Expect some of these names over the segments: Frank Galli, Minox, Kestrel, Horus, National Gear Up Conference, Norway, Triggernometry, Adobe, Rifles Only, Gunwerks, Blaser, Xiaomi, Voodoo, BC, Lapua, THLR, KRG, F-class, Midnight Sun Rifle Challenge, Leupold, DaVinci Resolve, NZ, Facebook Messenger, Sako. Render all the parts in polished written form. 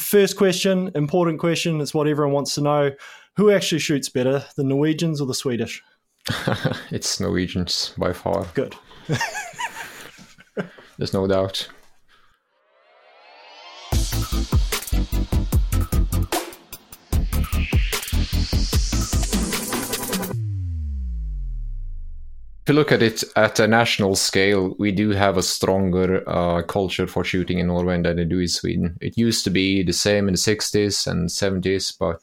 First question, important question. It's what everyone wants to know. Who actually shoots better, the Norwegians or the Swedish? It's Norwegians by far. Good. There's no doubt. If you look at it at a national scale, we do have a stronger culture for shooting in Norway than they do in Sweden. It used to be the same in the 60s and 70s, but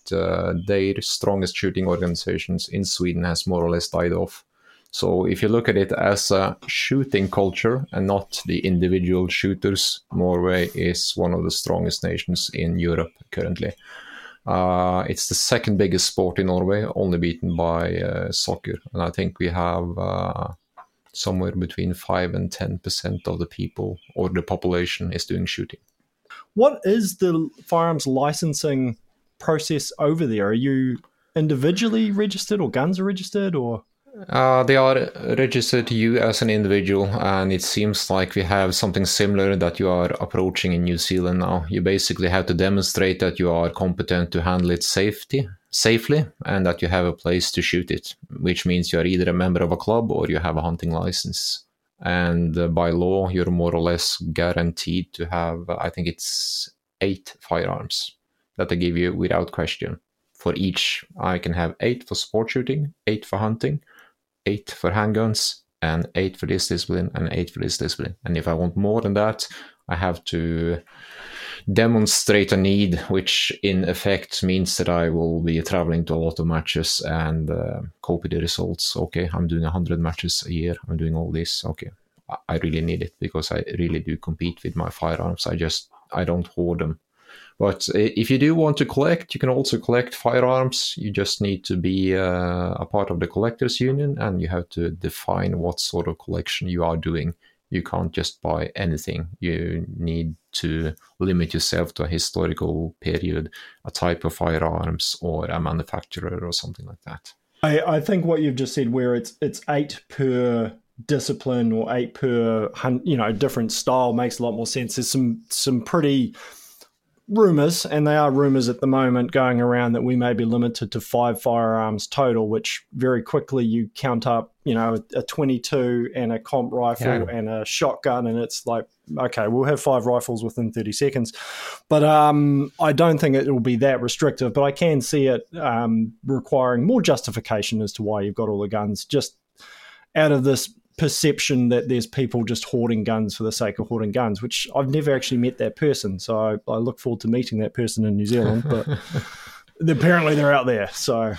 their strongest shooting organizations in Sweden has more or less died off. So if you look at it as a shooting culture and not the individual shooters, Norway is one of the strongest nations in Europe currently. It's the second biggest sport in Norway, only beaten by soccer. And I think we have somewhere between 5 and 10% of the people or the population is doing shooting. What is the firearms licensing process over there? Are you individually registered or guns are registered or...? They are registered to you as an individual, and it seems like we have something similar that you are approaching in New Zealand now. You basically have to demonstrate that you are competent to handle it safely and that you have a place to shoot it, which means you are either a member of a club or you have a hunting license. And by law, you're more or less guaranteed to have, I think it's 8 firearms that they give you without question. For each, I can have 8 for sport shooting, 8 for hunting, 8 for handguns, and 8 for this discipline, and 8 for this discipline. And if I want more than that, I have to demonstrate a need, which in effect means that I will be traveling to a lot of matches and copy the results. Okay, I'm doing 100 matches a year. I'm doing all this. Okay, I really need it because I really do compete with my firearms. I don't hoard them. But if you do want to collect, you can also collect firearms. You just need to be a part of the collectors union, and you have to define what sort of collection you are doing. You can't just buy anything. You need to limit yourself to a historical period, a type of firearms, or a manufacturer or something like that. I think what you've just said, where it's 8 per discipline or 8 per different style, makes a lot more sense. There's some pretty... rumors, and they are rumors at the moment going around, that we may be limited to 5 firearms total, which very quickly you count up, a 22 and a comp rifle and a shotgun, and it's like, okay, we'll have 5 rifles within 30 seconds. But I don't think it will be that restrictive, but I can see it requiring more justification as to why you've got all the guns, just out of this perception that there's people just hoarding guns for the sake of hoarding guns, which I've never actually met that person, so I look forward to meeting that person in New Zealand, but apparently they're out there, so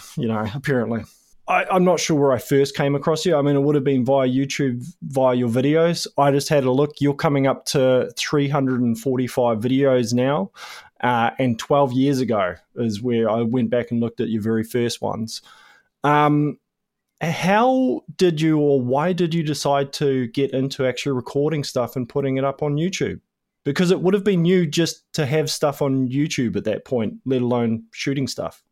apparently I'm not sure where I first came across you. I mean, it would have been via YouTube, via your videos. I just had a look. You're coming up to 345 videos now, and 12 years ago is where I went back and looked at your very first ones. How did you, or why did you decide to get into actually recording stuff and putting it up on YouTube? Because it would have been new just to have stuff on YouTube at that point, let alone shooting stuff.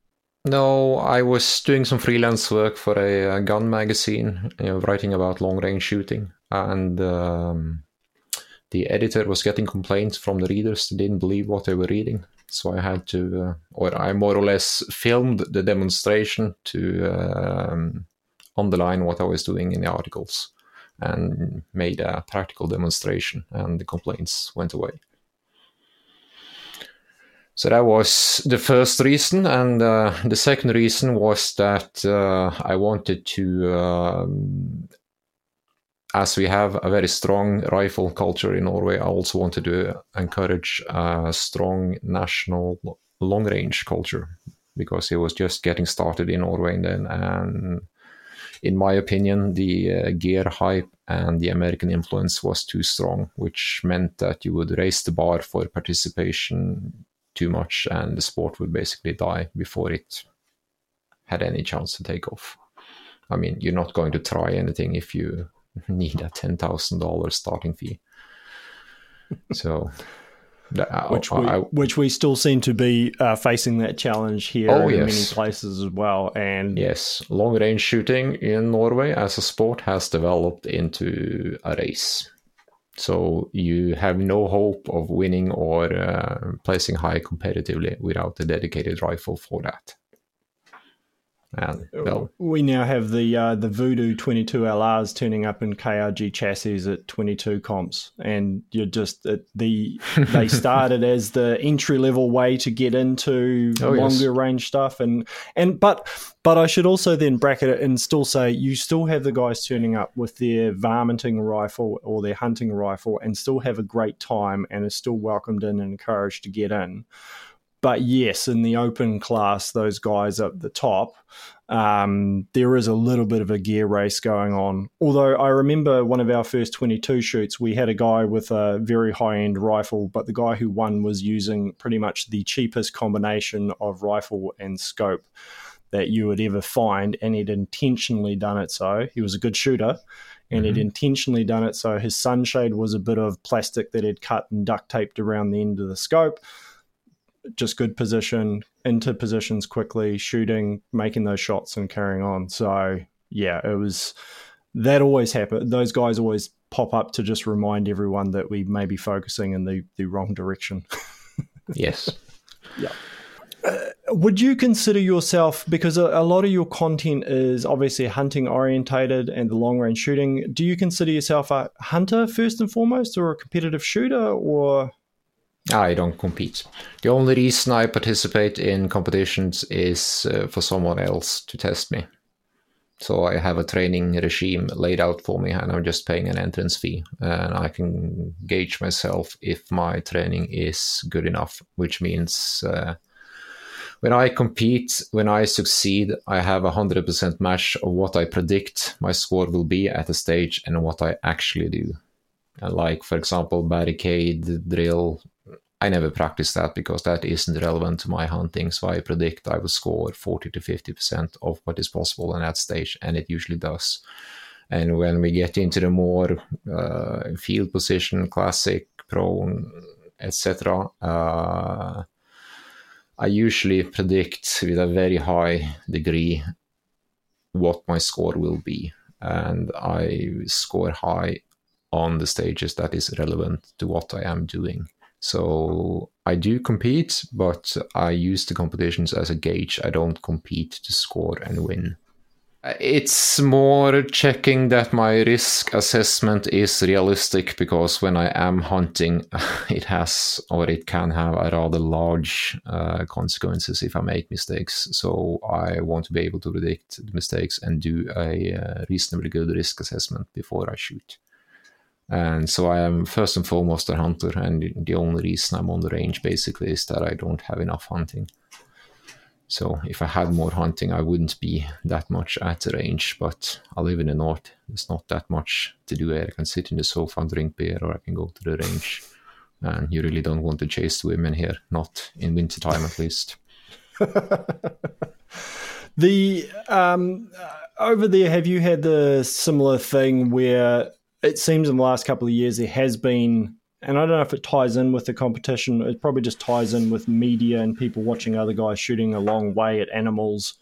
No, I was doing some freelance work for a gun magazine, writing about long-range shooting. And the editor was getting complaints from the readers that didn't believe what they were reading. So I had to, I more or less filmed the demonstration to... underline what I was doing in the articles, and made a practical demonstration, and the complaints went away. So that was the first reason, and the second reason was that I wanted to, as we have a very strong rifle culture in Norway, I also wanted to encourage a strong national long-range culture, because it was just getting started in Norway then, and in my opinion, the gear hype and the American influence was too strong, which meant that you would raise the bar for participation too much, and the sport would basically die before it had any chance to take off. I mean, you're not going to try anything if you need a $10,000 starting fee. So... Which we still seem to be facing that challenge here in many places as well. And yes, long-range shooting in Norway as a sport has developed into a race. So you have no hope of winning or placing high competitively without a dedicated rifle for that. And well, we now have the Voodoo 22 LRs turning up in KRG chassis at 22 comps, and you're just they started as the entry level way to get into longer range stuff, but I should also then bracket it and still say you still have the guys turning up with their varminting rifle or their hunting rifle and still have a great time and are still welcomed in and encouraged to get in. But yes, in the open class, those guys up the top, there is a little bit of a gear race going on. Although I remember one of our first 22 shoots, we had a guy with a very high-end rifle, but the guy who won was using pretty much the cheapest combination of rifle and scope that you would ever find, and he'd intentionally done it so. He was a good shooter, and he'd intentionally done it so. His sunshade was a bit of plastic that he'd cut and duct-taped around the end of the scope. Just good position, into positions quickly, shooting, making those shots and carrying on. So yeah, it was, that always happened. Those guys always pop up to just remind everyone that we may be focusing in the wrong direction. Yes. Yeah. Would you consider yourself, because a lot of your content is obviously hunting orientated and the long range shooting, do you consider yourself a hunter first and foremost, or a competitive shooter, or... I don't compete. The only reason I participate in competitions is for someone else to test me. So I have a training regime laid out for me, and I'm just paying an entrance fee. And I can gauge myself if my training is good enough, which means when I compete, when I succeed, I have a 100% match of what I predict my score will be at the stage and what I actually do. Like, for example, barricade, drill, I never practice that because that isn't relevant to my hunting. So I predict I will score 40 to 50% of what is possible in that stage, and it usually does. And when we get into the more field position, classic, prone, etc., I usually predict with a very high degree what my score will be. And I score high on the stages that is relevant to what I am doing. So I do compete, but I use the competitions as a gauge. I don't compete to score and win. It's more checking that my risk assessment is realistic, because when I am hunting, it can have a rather large consequences if I make mistakes. So I want to be able to predict the mistakes and do a reasonably good risk assessment before I shoot. And so I am first and foremost a hunter, and the only reason I'm on the range basically is that I don't have enough hunting. So if I had more hunting, I wouldn't be that much at the range, but I live in the north. There's not that much to do there. I can sit in the sofa and drink beer, or I can go to the range. And you really don't want to chase the women here, not in wintertime at least. Over there, have you had the similar thing where... It seems in the last couple of years there has been, and I don't know if it ties in with the competition, it probably just ties in with media and people watching other guys shooting a long way at animals,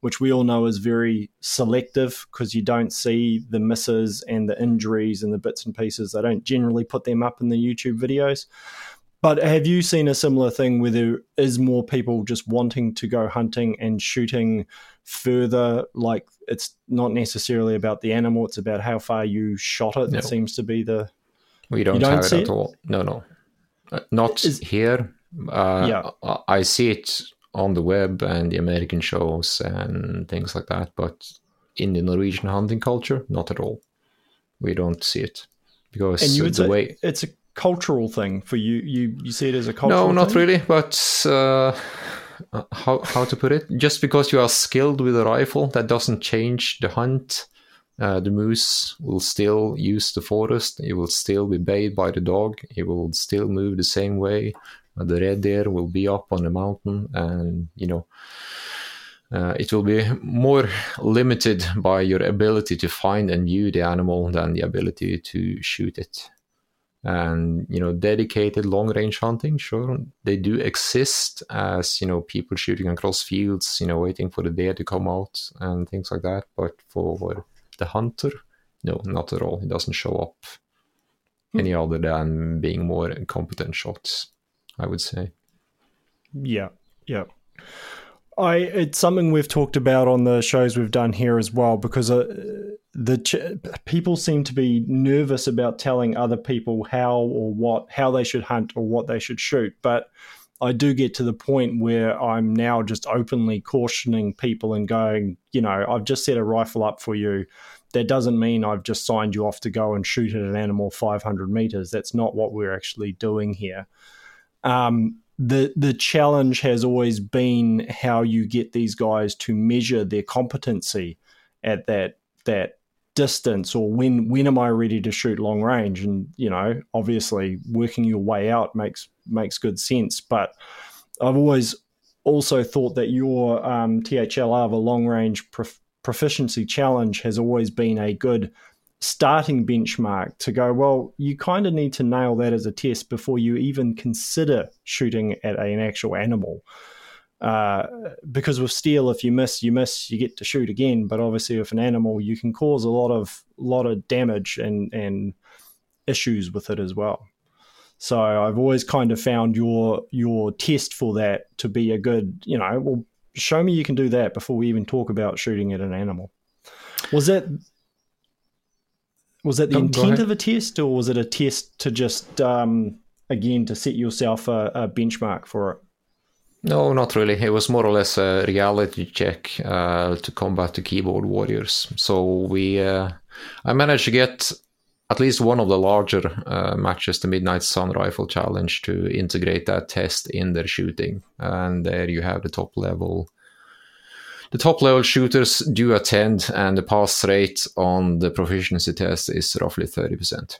which we all know is very selective because you don't see the misses and the injuries and the bits and pieces. They don't generally put them up in the YouTube videos. But have you seen a similar thing where there is more people just wanting to go hunting and shooting further? Like, it's not necessarily about the animal, it's about how far you shot it. No. That seems to be the... We don't have it at all. No. Not here. Yeah. I see it on the web and the American shows and things like that, but in the Norwegian hunting culture, not at all. We don't see it. Because and you would the say way... It's a cultural thing for you. You see it as a cultural thing? No, not really, but how to put it? Just because you are skilled with a rifle, that doesn't change the hunt. The moose will still use the forest. It will still be bayed by the dog. It will still move the same way. The red deer will be up on the mountain, and it will be more limited by your ability to find and view the animal than the ability to shoot it. And, dedicated long-range hunting, sure, they do exist as, people shooting across fields, waiting for the deer to come out and things like that. But for the hunter, no, not at all. It doesn't show up any other than being more competent shots, I would say. Yeah, yeah. It's something we've talked about on the shows we've done here as well, because people seem to be nervous about telling other people how they should hunt or what they should shoot. But I do get to the point where I'm now just openly cautioning people and going, you know, I've just set a rifle up for you. That doesn't mean I've just signed you off to go and shoot at an animal 500 meters. That's not what we're actually doing here. The challenge has always been how you get these guys to measure their competency at that distance, or when am I ready to shoot long range? And, you know, obviously working your way out makes good sense. But I've always also thought that your THLR, the long range proficiency challenge, has always been a good starting benchmark to go, well, you kind of need to nail that as a test before you even consider shooting at an actual animal. Because with steel, if you miss, you get to shoot again. But obviously with an animal, you can cause a lot of damage and issues with it as well. So I've always kind of found your test for that to be a good, you know, well, show me you can do that before we even talk about shooting at an animal. Was that the intent of a test, or was it a test to just, again, to set yourself a benchmark for it? No, not really. It was more or less a reality check to combat the keyboard warriors. So I managed to get at least one of the larger matches, the Midnight Sun Rifle Challenge, to integrate that test in their shooting. And there you have the top level. The top-level shooters do attend, and the pass rate on the proficiency test is roughly 30%.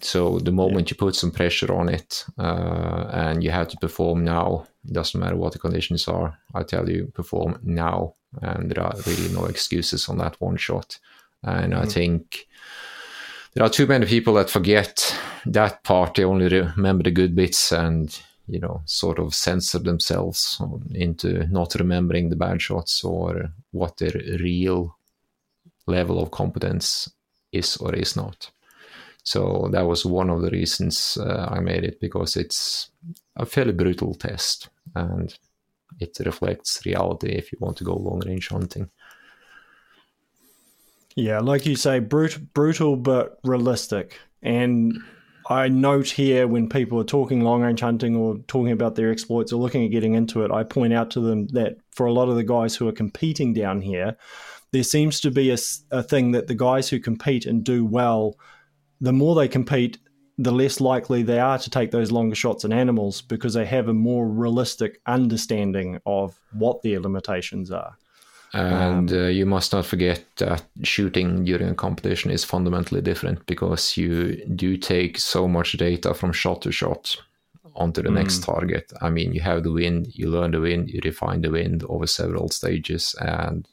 So the moment you put some pressure on it, and you have to perform now, it doesn't matter what the conditions are, I tell you, perform now. And there are really no excuses on that one shot. And I think there are too many people that forget that part. They only remember the good bits and, you know, sort of censor themselves into not remembering the bad shots or what their real level of competence is or is not. So that was one of the reasons I made it, because it's a fairly brutal test and it reflects reality if you want to go long-range hunting. Yeah, like you say, brutal but realistic. And I note here, when people are talking long-range hunting or talking about their exploits or looking at getting into it, I point out to them that for a lot of the guys who are competing down here, there seems to be a thing that the guys who compete and do well, the more they compete, the less likely they are to take those longer shots at animals, because they have a more realistic understanding of what their limitations are. And you must not forget that shooting during a competition is fundamentally different, because you do take so much data from shot to shot onto the next target. I mean, you have the wind, you learn the wind, you refine the wind over several stages, and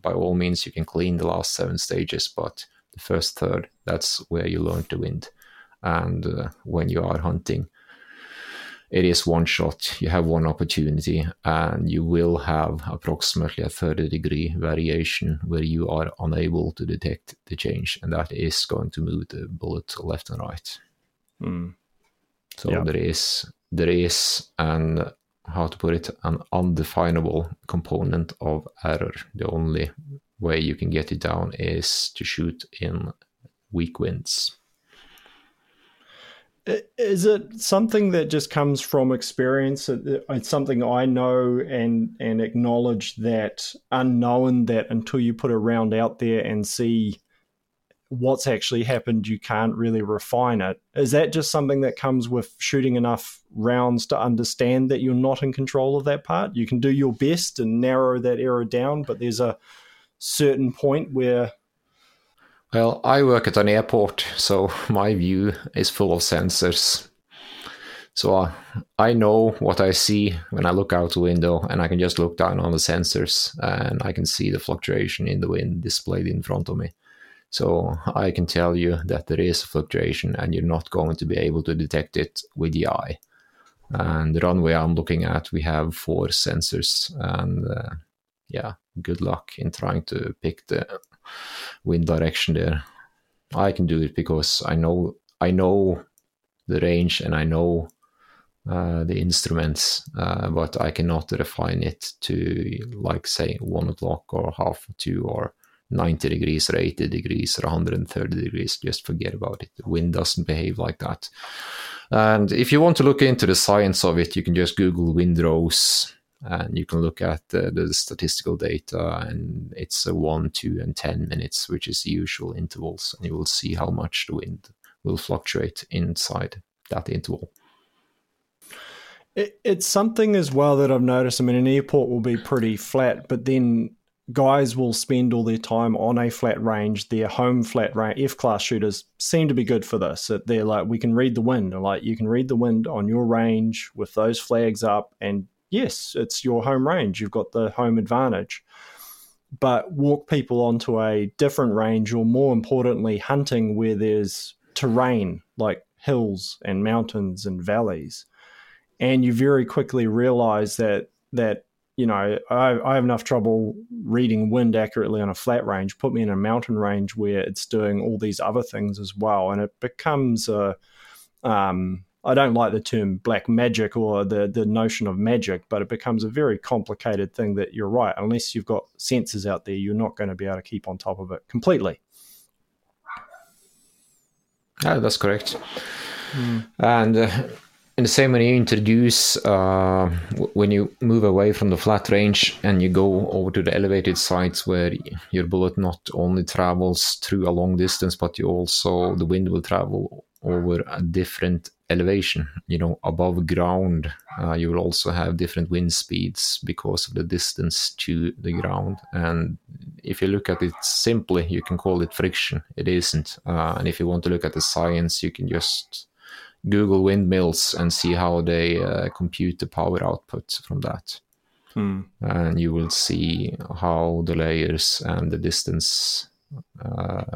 by all means you can clean the last 7 stages, but the first third, that's where you learn the wind. And when you are hunting, it is one shot, you have one opportunity, and you will have approximately a 30-degree variation where you are unable to detect the change, and that is going to move the bullet left and right. So there is an, how to put it, an undefinable component of error. The only way you can get it down is to shoot in weak winds. Is it something that just comes from experience? It's something I know and acknowledge, that unknown, that until you put a round out there and see what's actually happened, you can't really refine it. Is that just something that comes with shooting enough rounds to understand that you're not in control of that part? You can do your best and narrow that error down, but there's a certain point where... Well, I work at an airport, so my view is full of sensors. So I know what I see when I look out the window, and I can just look down on the sensors and I can see the fluctuation in the wind displayed in front of me. So I can tell you that there is a fluctuation and you're not going to be able to detect it with the eye. And the runway I'm looking at, we have 4 sensors, and good luck in trying to pick the wind direction there. I can do it because I know the range and I know the instruments, but I cannot refine it to, like, say 1 o'clock or half two or 90 degrees or 80 degrees or 130 degrees. Just forget about it. The wind doesn't behave like that. And if you want to look into the science of it, you can just Google windrows and you can look at the statistical data, and it's 1, 2, and 10 minutes, which is the usual intervals, and you will see how much the wind will fluctuate inside that interval. It's something as well that I've noticed. I mean, an airport will be pretty flat, but then guys will spend all their time on a flat range, their home flat range. F-class shooters seem to be good for this. They're like, we can read the wind. Like, you can read the wind on your range with those flags up, and yes, it's your home range. You've got the home advantage. But walk people onto a different range, or more importantly, hunting where there's terrain, like hills and mountains and valleys. And you very quickly realize that you know, I have enough trouble reading wind accurately on a flat range. Put me in a mountain range where it's doing all these other things as well. And it becomes a, I don't like the term black magic or the notion of magic, but it becomes a very complicated thing that, you're right, unless you've got sensors out there, you're not going to be able to keep on top of it completely. Yeah, that's correct. Mm. And... and the same when you introduce, when you move away from the flat range and you go over to the elevated sites where your bullet not only travels through a long distance, but you also, the wind will travel over a different elevation, you know, above ground. You will also have different wind speeds because of the distance to the ground. And if you look at it simply, you can call it friction. It isn't. And if you want to look at the science, you can just Google windmills and see how they compute the power output from that. Hmm. And you will see how the layers and the distance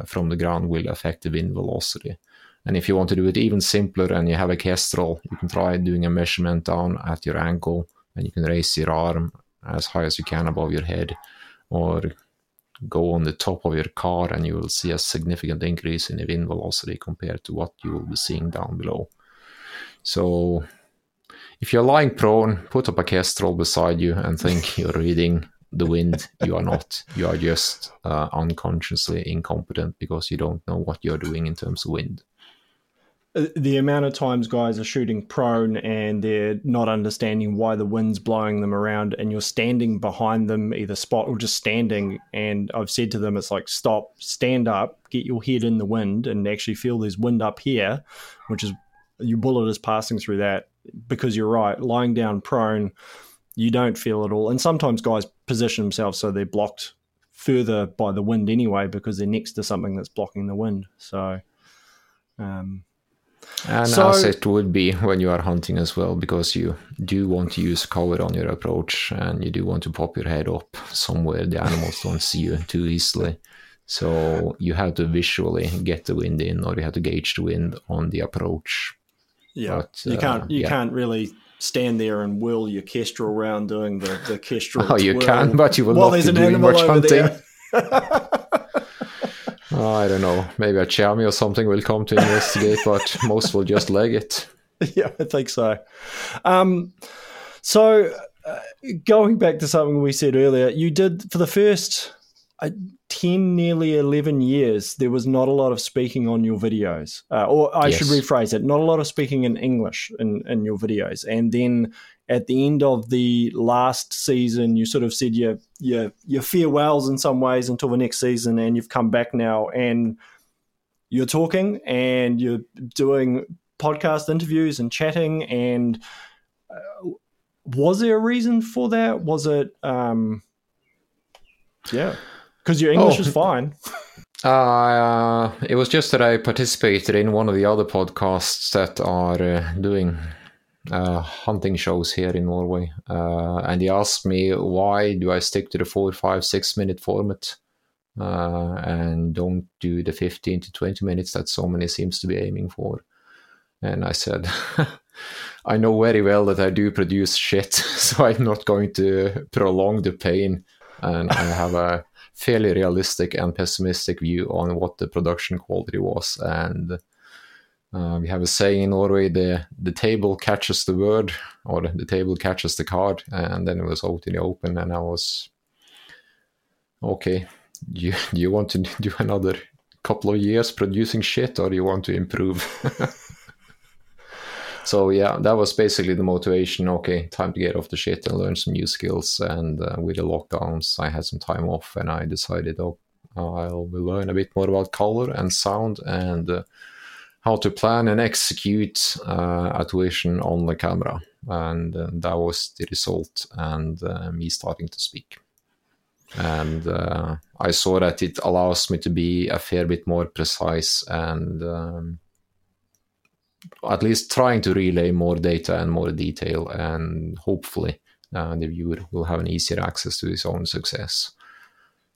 from the ground will affect the wind velocity. And if you want to do it even simpler and you have a Kestrel, you can try doing a measurement down at your ankle, and you can raise your arm as high as you can above your head, or go on the top of your car, and you will see a significant increase in the wind velocity compared to what you will be seeing down below. So if you're lying prone, put up a Kestrel beside you and think you're reading the wind. You are not. You are just unconsciously incompetent because you don't know what you're doing in terms of wind. The amount of times guys are shooting prone and they're not understanding why the wind's blowing them around, and you're standing behind them, either spot or just standing, and I've said to them, it's like, stop, stand up, get your head in the wind and actually feel there's wind up here, which is, your bullet is passing through that, because you're right, lying down prone, you don't feel it all. And sometimes guys position themselves so they're blocked further by the wind anyway because they're next to something that's blocking the wind. So... and so, as it would be when you are hunting as well, because you do want to use cover on your approach, and you do want to pop your head up somewhere the animals don't see you too easily. So you have to visually get the wind in, or you have to gauge the wind on the approach. Yeah, but, you can't really stand there and whirl your Kestrel around doing the Kestrel. Oh, you can, but you will not be doing much hunting. Oh, I don't know. Maybe a Xiaomi or something will come to investigate, but most will just leg it. Yeah, I think so. So going back to something we said earlier, you did, for the first 10, nearly 11 years, there was not a lot of speaking on your videos. Or I should rephrase it, not a lot of speaking in English in your videos. And then at the end of the last season, you sort of said your farewells in some ways until the next season, and you've come back now and you're talking and you're doing podcast interviews and chatting. And was there a reason for that? Was it, because your English is fine. It was just that I participated in one of the other podcasts that are doing hunting shows here in Norway, and he asked me, why do I stick to the 4, 5, 6 minute format and don't do the 15 to 20 minutes that so many seems to be aiming for? And I said, I know very well that I do produce shit, so I'm not going to prolong the pain, and I have a fairly realistic and pessimistic view on what the production quality was. And we have a saying in Norway, the table catches the word, or the table catches the card. And then it was out in the open, and I was, okay, you want to do another couple of years producing shit, or you want to improve? So yeah, that was basically the motivation. Okay, time to get off the shit and learn some new skills. And with the lockdowns, I had some time off, and I decided, oh, I'll learn a bit more about color and sound, and how to plan and execute a tuition on the camera. And that was the result, and me starting to speak. And I saw that it allows me to be a fair bit more precise, and at least trying to relay more data and more detail, and hopefully the viewer will have an easier access to his own success.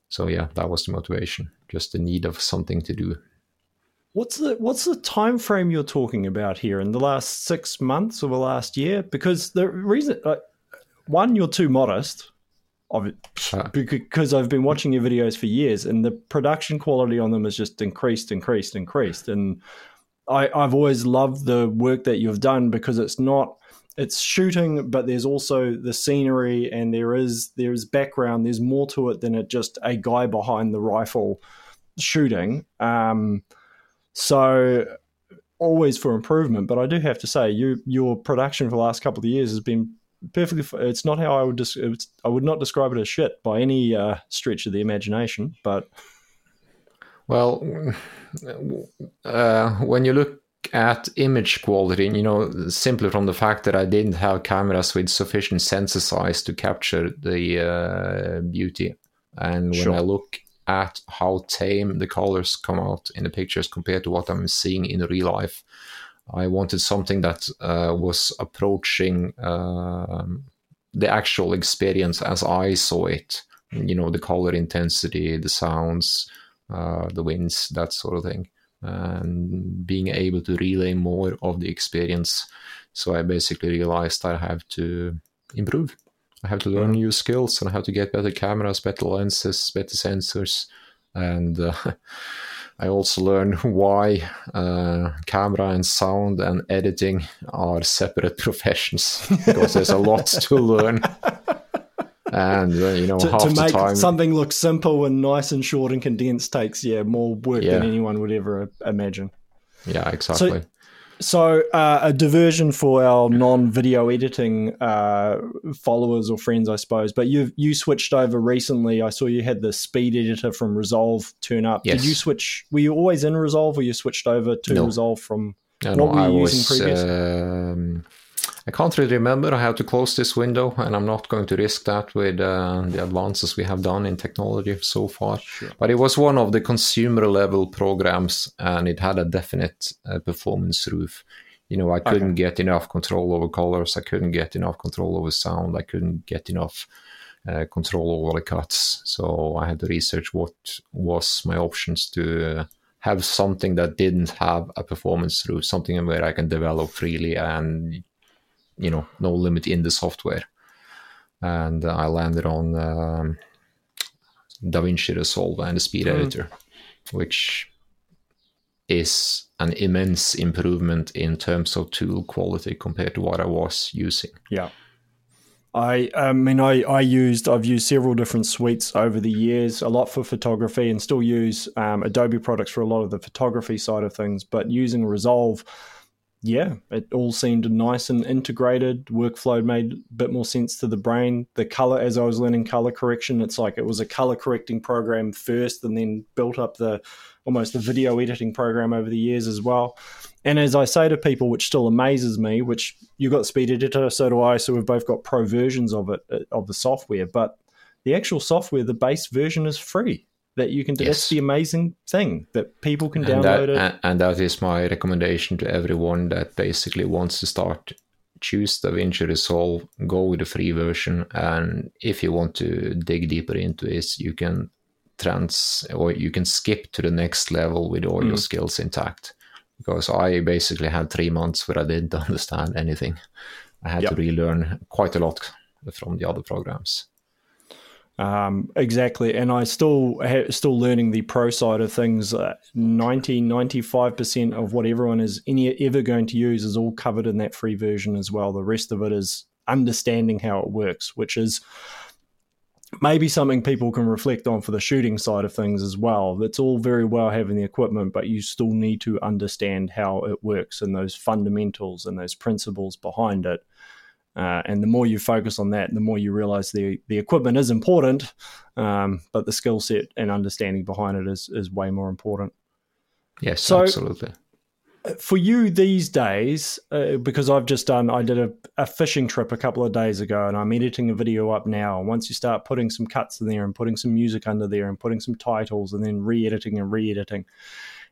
So yeah, that was the motivation, just the need of something to do. What's the time frame you're talking about here? In the last 6 months or the last year? Because the reason, one, you're too modest, because I've been watching your videos for years, and the production quality on them has just increased, and I've always loved the work that you've done, because it's shooting, but there's also the scenery, and there is background. There's more to it than it just a guy behind the rifle shooting. So always for improvement. But I do have to say, your production for the last couple of years has been perfectly. It's not how I would I would not describe it as shit by any stretch of the imagination, but. Well, when you look at image quality, simply from the fact that I didn't have cameras with sufficient sensor size to capture the beauty. And sure. When I look at how tame the colors come out in the pictures compared to what I'm seeing in real life, I wanted something that was approaching the actual experience as I saw it. The color intensity, the sounds, the winds, that sort of thing, and being able to relay more of the experience. So I basically realized I have to improve. I have to learn new skills, and I have to get better cameras, better lenses, better sensors. And I also learned why camera and sound and editing are separate professions, because there's a lot to learn. And half to make the time, something look simple and nice and short and condensed takes more work than anyone would ever imagine. Yeah, exactly. So a diversion for our non-video editing followers or friends, I suppose. But you switched over recently. I saw you had the speed editor from Resolve turn up. Yes. Did you switch? Were you always in Resolve, or you switched over to Resolve from? What were you using previously? I can't really remember. I have to close this window, and I'm not going to risk that with the advances we have done in technology so far. Sure. But it was one of the consumer-level programs, and it had a definite performance roof. I couldn't get enough control over colors. I couldn't get enough control over sound. I couldn't get enough control over the cuts. So I had to research what was my options to have something that didn't have a performance roof, something where I can develop freely and no limit in the software. And I landed on DaVinci Resolve and the speed editor, which is an immense improvement in terms of tool quality compared to what I was using. Yeah. I've used several different suites over the years, a lot for photography, and still use Adobe products for a lot of the photography side of things, but using Resolve, it all seemed nice and integrated. Workflow made a bit more sense to the brain. The color, as I was learning color correction, it's like it was a color correcting program first, and then built up almost the video editing program over the years as well. And as I say to people, which still amazes me, which you got speed editor, so do I, so we've both got pro versions of it, of the software, but the actual software, the base version is free. That you can do. Yes. That's the amazing thing, that people can download it. And that is my recommendation to everyone that basically wants to start. Choose DaVinci Resolve, go with the free version, and if you want to dig deeper into it, you can skip to the next level with all your skills intact. Because I basically had 3 months where I didn't understand anything. I had to relearn quite a lot from the other programs. Exactly, and I still learning the pro side of things. 90-95% of what everyone is ever going to use is all covered in that free version as well. The rest of it is understanding how it works, which is maybe something people can reflect on for the shooting side of things as well. It's all very well having the equipment, but you still need to understand how it works and those fundamentals and those principles behind it. And the more you focus on that, the more you realize the equipment is important, but the skill set and understanding behind it is way more important. Yes, so, absolutely. For you these days, because I did a fishing trip a couple of days ago, and I'm editing a video up now. And once you start putting some cuts in there and putting some music under there and putting some titles and then re-editing,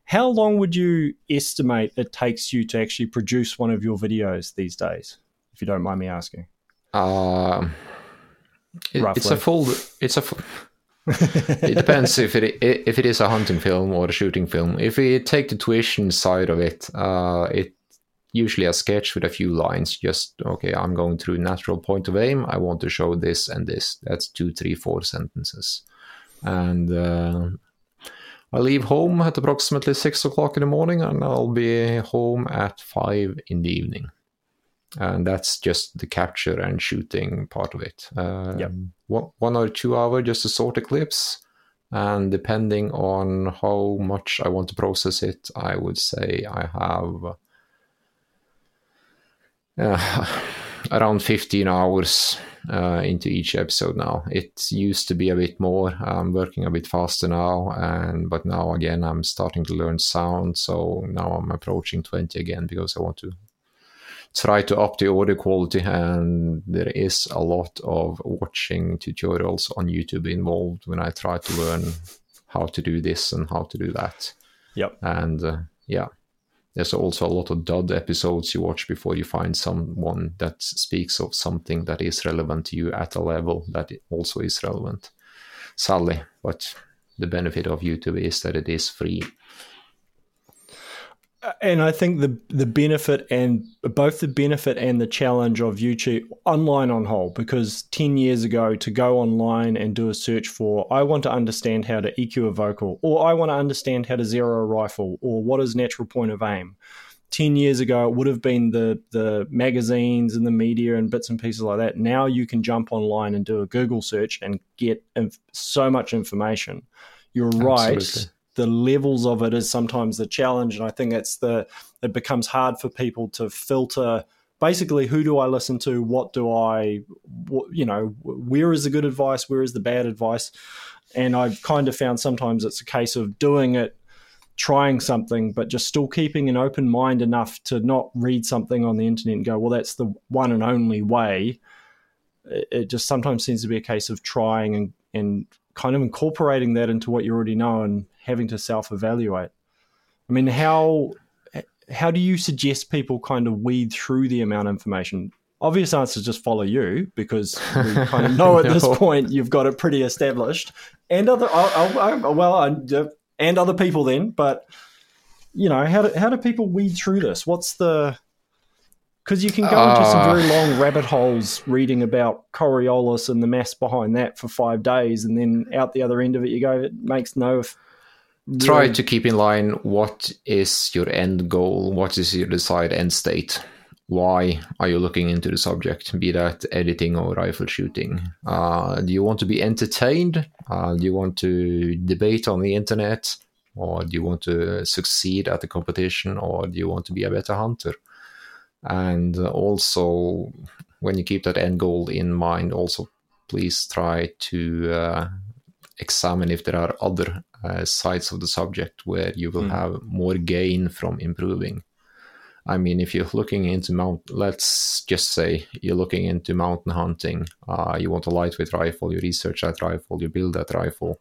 how long would you estimate it takes you to actually produce one of your videos these days? If you don't mind me asking, it depends if it is a hunting film or a shooting film. If we take the tuition side of it, it usually a sketch with a few lines. Just okay, I'm going through natural point of aim. I want to show this and this. That's 2, 3, 4 sentences, and I leave home at approximately 6:00 in the morning, and I'll be home at 5 in the evening. And that's just the capture and shooting part of it. Yep. 1 or 2 hours just to sort the clips. And depending on how much I want to process it, I would say I have around 15 hours into each episode now. It used to be a bit more. I'm working a bit faster now. But now, again, I'm starting to learn sound. So now I'm approaching 20 again because I want to try to up the audio quality, and there is a lot of watching tutorials on YouTube involved when I try to learn how to do this and how to do that. Yep. And there's also a lot of dud episodes you watch before you find someone that speaks of something that is relevant to you at a level that it also is relevant. Sadly, but the benefit of YouTube is that it is free. And I think the benefit and both the benefit and the challenge of YouTube online on whole, because 10 years ago to go online and do a search for, I want to understand how to EQ a vocal, or I want to understand how to zero a rifle, or what is natural point of aim. 10 years ago, it would have been the magazines and the media and bits and pieces like that. Now you can jump online and do a Google search and get so much information. You're right. Absolutely. The levels of it is sometimes the challenge, and I think it becomes hard for people to filter. Basically, who do I listen to? What do I, where is the good advice? Where is the bad advice? And I've kind of found sometimes it's a case of doing it, trying something, but just still keeping an open mind enough to not read something on the internet and go, well, that's the one and only way. It just sometimes seems to be a case of trying and kind of incorporating that into what you already know and having to self-evaluate. I mean, how do you suggest people kind of weed through the amount of information? Obvious answer is just follow you, because we kind of know at this point you've got it pretty established, and other people then. But how do people weed through this? What's the Because you can go into some very long rabbit holes reading about Coriolis and the mass behind that for 5 days, and then out the other end of it you go, it makes no... Try to keep in line what is your end goal, what is your desired end state, why are you looking into the subject, be that editing or rifle shooting. Do you want to be entertained? Do you want to debate on the internet? Or do you want to succeed at the competition? Or do you want to be a better hunter? And also, when you keep that end goal in mind, also please try to examine if there are other sides of the subject where you will have more gain from improving. I mean, if you're looking into let's just say you're looking into mountain hunting, you want a lightweight rifle, you research that rifle, you build that rifle.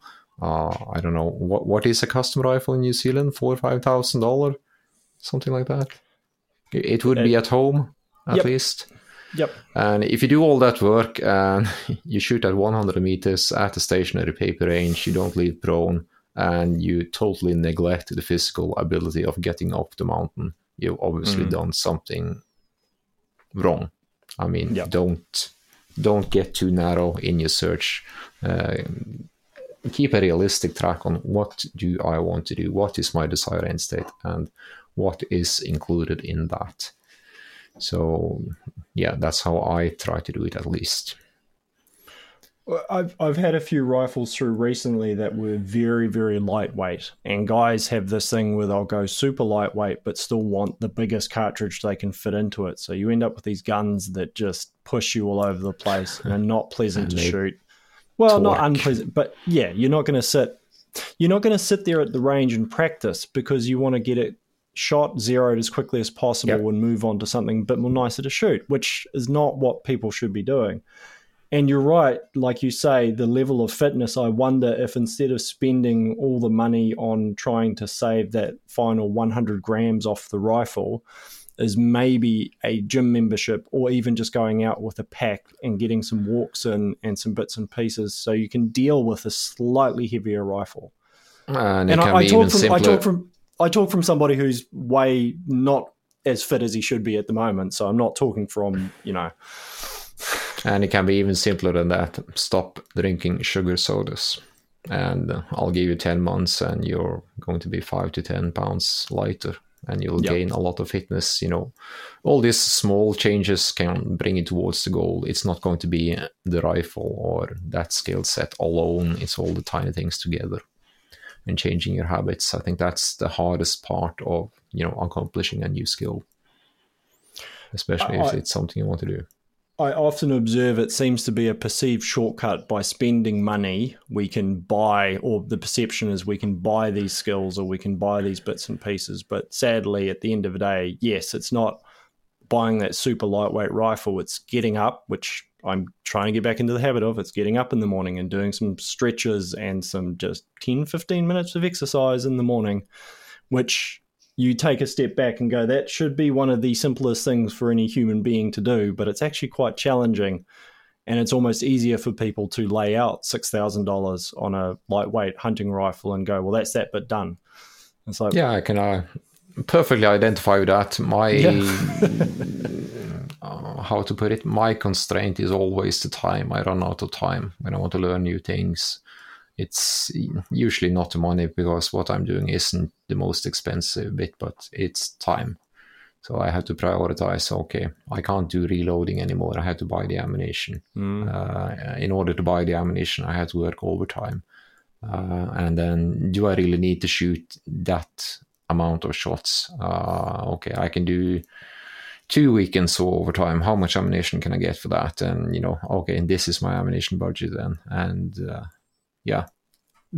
I don't know, what is a custom rifle in New Zealand? $4,000 or $5,000, something like that. It would be at home, at least. Yep. And if you do all that work and you shoot at 100 meters at a stationary paper range, you don't leave prone, and you totally neglect the physical ability of getting up the mountain, you've obviously done something wrong. I mean, don't Don't get too narrow in your search. Keep a realistic track on what do I want to do, what is my desired end state, and what is included in that. So yeah, that's how I try to do it, at least. I've had a few rifles through recently that were very, very lightweight, and guys have this thing where they'll go super lightweight but still want the biggest cartridge they can fit into it. So you end up with these guns that just push you all over the place and are not pleasant to shoot. Well, not unpleasant, but yeah, you're not going to sit there at the range and practice because you want to get it shot, zeroed as quickly as possible, yep, and move on to something a bit more nicer to shoot, which is not what people should be doing. And you're right, like you say, the level of fitness, I wonder if instead of spending all the money on trying to save that final 100 grams off the rifle, is maybe a gym membership or even just going out with a pack and getting some walks in and some bits and pieces so you can deal with a slightly heavier rifle. I talk from somebody who's way not as fit as he should be at the moment, so I'm not talking from, you know... And it can be even simpler than that. Stop drinking sugar sodas. And I'll give you 10 months and you're going to be 5 to 10 pounds lighter. And you'll gain a lot of fitness. You know, all these small changes can bring it towards the goal. It's not going to be the rifle or that skill set alone. It's all the tiny things together. And changing your habits. I think that's the hardest part of, you know, accomplishing a new skill. Especially if it's something you want to do. I often observe it seems to be a perceived shortcut. By spending money, we can buy, or the perception is we can buy these skills or we can buy these bits and pieces. But sadly, at the end of the day, yes, it's not buying that super lightweight rifle. It's getting up, which I'm trying to get back into the habit of. It's getting up in the morning and doing some stretches and some just 10, 15 minutes of exercise in the morning, which... you take a step back and go, that should be one of the simplest things for any human being to do, but it's actually quite challenging. And it's almost easier for people to lay out $6,000 on a lightweight hunting rifle and go, well, that's that bit done. It's like, yeah, I can perfectly identify with that. How to put it? My constraint is always the time. I run out of time when I want to learn new things. It's usually not the money, because what I'm doing isn't the most expensive bit, but it's time. So I have to prioritize. Okay, I can't do reloading anymore. I have to buy the ammunition. In order to buy the ammunition, I have to work overtime. And then, do I really need to shoot that amount of shots? Okay, I can do 2 weekends or overtime. How much ammunition can I get for that? And, you know, okay, and this is my ammunition budget then. And... yeah,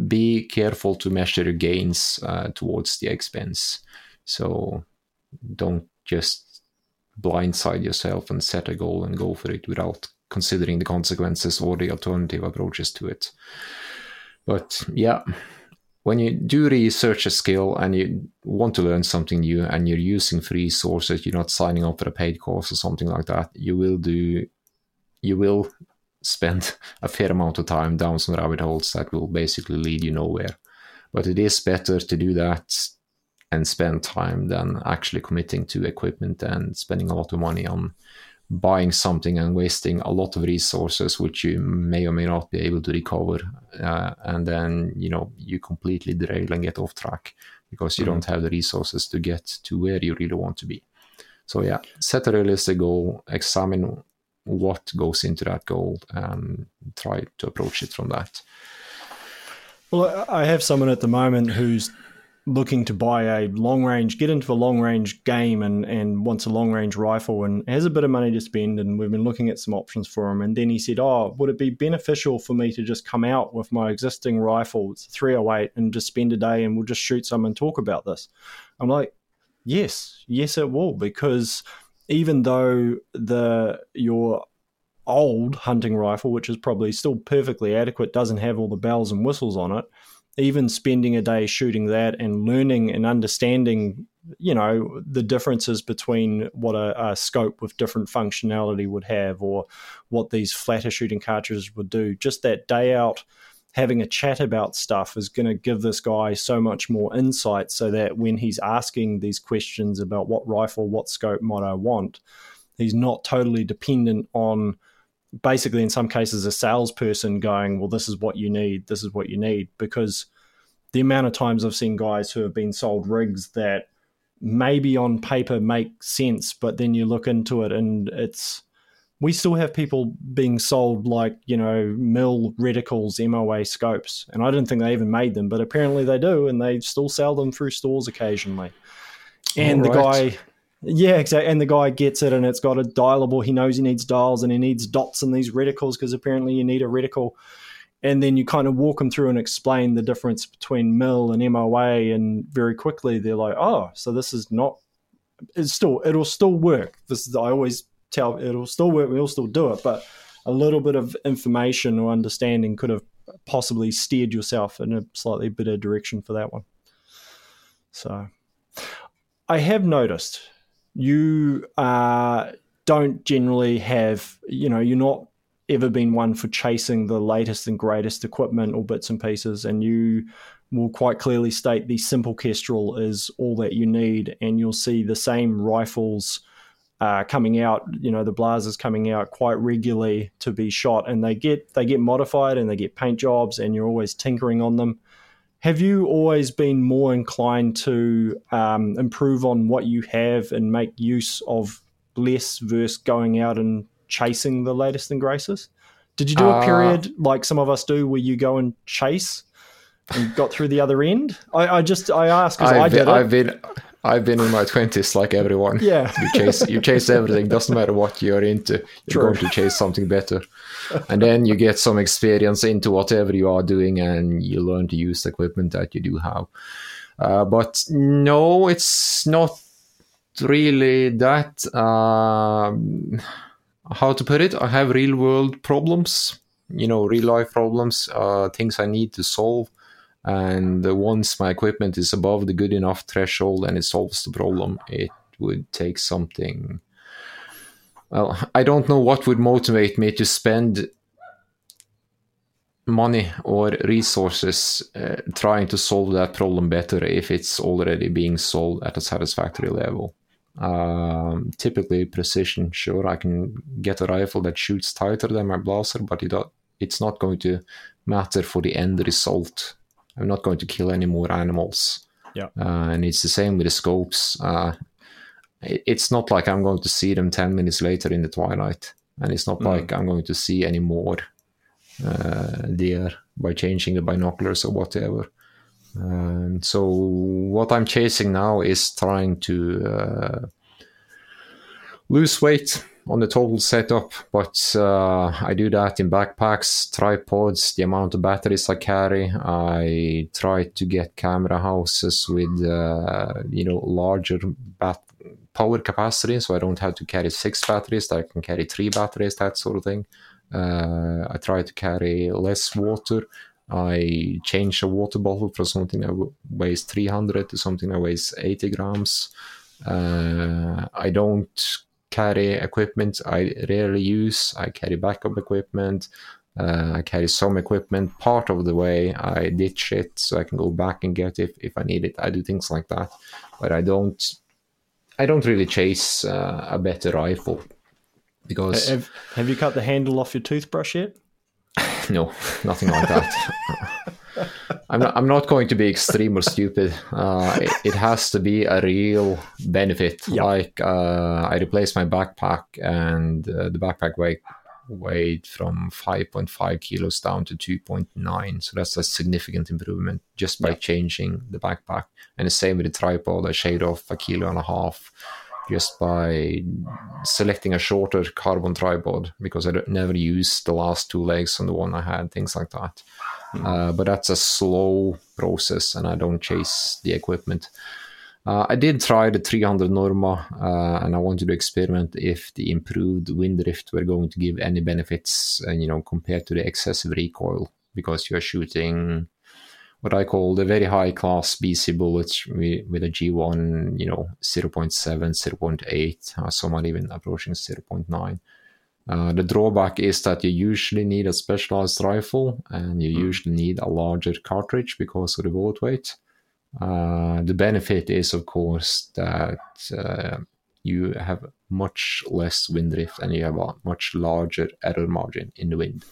be careful to measure your gains towards the expense. So don't just blindside yourself and set a goal and go for it without considering the consequences or the alternative approaches to it. But yeah, when you do research a skill and you want to learn something new and you're using free sources, you're not signing up for a paid course or something like that, you will spend a fair amount of time down some rabbit holes that will basically lead you nowhere. But it is better to do that and spend time than actually committing to equipment and spending a lot of money on buying something and wasting a lot of resources, which you may or may not be able to recover. And then, you know, you completely derail and get off track because you don't have the resources to get to where you really want to be. So yeah, set a realistic goal, examine what goes into that goal and try to approach it from that. Well, I have someone at the moment who's looking to buy a long range, get into a long range game and wants a long range rifle and has a bit of money to spend, and we've been looking at some options for him. And then he said, oh, would it be beneficial for me to just come out with my existing rifle, it's a 308, and just spend a day and we'll just shoot some and talk about this? I'm like, yes it will, because even though your old hunting rifle, which is probably still perfectly adequate, doesn't have all the bells and whistles on it, even spending a day shooting that and learning and understanding, you know, the differences between what a scope with different functionality would have or what these flatter shooting cartridges would do, just that day out having a chat about stuff is going to give this guy so much more insight, so that when he's asking these questions about what rifle, what scope might I want, he's not totally dependent on basically in some cases a salesperson going, well, this is what you need, this is what you need, because the amount of times I've seen guys who have been sold rigs that maybe on paper make sense, but then you look into it and it's, we still have people being sold like, you know, mill reticles, MOA scopes. And I didn't think they even made them, but apparently they do, and they still sell them through stores occasionally. And the guy, yeah, exactly. And the guy gets it and it's got a dialable, he knows he needs dials and he needs dots in these reticles because apparently you need a reticle. And then you kind of walk them through and explain the difference between mill and MOA, and very quickly they're like, oh, so this is not, it's still, it'll still work. This is, I always tell, it'll still work, we'll still do it, but a little bit of information or understanding could have possibly steered yourself in a slightly better direction for that one. So I have noticed you don't generally have, you know, you're not ever been one for chasing the latest and greatest equipment or bits and pieces, and you will quite clearly state the simple Kestrel is all that you need, and you'll see the same rifles coming out, you know, the Blasers coming out quite regularly to be shot, and they get modified and they get paint jobs, and you're always tinkering on them. Have you always been more inclined to improve on what you have and make use of less versus going out and chasing the latest and graces? Did you do a period like some of us do where you go and chase and got through the other end? I ask because I've been in my 20s like everyone. Yeah. You chase everything, doesn't matter what you're into. You're going to chase something better. And then you get some experience into whatever you are doing and you learn to use the equipment that you do have. But no, it's not really that how to put it, I have real world problems, you know, real life problems, things I need to solve. And once my equipment is above the good enough threshold and it solves the problem, it would take something. Well, I don't know what would motivate me to spend money or resources trying to solve that problem better if it's already being solved at a satisfactory level. Typically precision, sure, I can get a rifle that shoots tighter than my blaster, but it's not going to matter for the end result. I'm not going to kill any more animals. Yeah. And it's the same with the scopes. It's not like I'm going to see them 10 minutes later in the twilight, and it's not like I'm going to see any more there by changing the binoculars or whatever. So what I'm chasing now is trying to lose weight on the total setup, but I do that in backpacks, tripods, the amount of batteries I carry. I try to get camera houses with larger power capacity, so I don't have to carry 6 batteries, I can carry 3 batteries, that sort of thing. I try to carry less water. I change a water bottle from something that weighs 300 to something that weighs 80 grams. I don't carry equipment I rarely use. I carry backup equipment. I carry some equipment part of the way. I ditch it so I can go back and get it if I need it. I do things like that, but I don't really chase a better rifle because. Have you cut the handle off your toothbrush yet? No, nothing like that. I'm not going to be extreme or stupid. It has to be a real benefit. Yep. Like I replaced my backpack, and the backpack weighed from 5.5 kilos down to 2.9. So that's a significant improvement just by changing the backpack. And the same with the tripod. I shaved off 1.5 kilos just by selecting a shorter carbon tripod because I never used the last 2 legs on the one I had, things like that. But that's a slow process, and I don't chase the equipment. I did try the 300 Norma, and I wanted to experiment if the improved wind drift were going to give any benefits, and compared to the excessive recoil, because you're shooting what I call the very high class BC bullets with a G1, 0.7, 0.8, some are even approaching 0.9. The drawback is that you usually need a specialized rifle, and you usually need a larger cartridge because of the bullet weight. The benefit is, of course, that you have much less wind drift and you have a much larger error margin in the wind.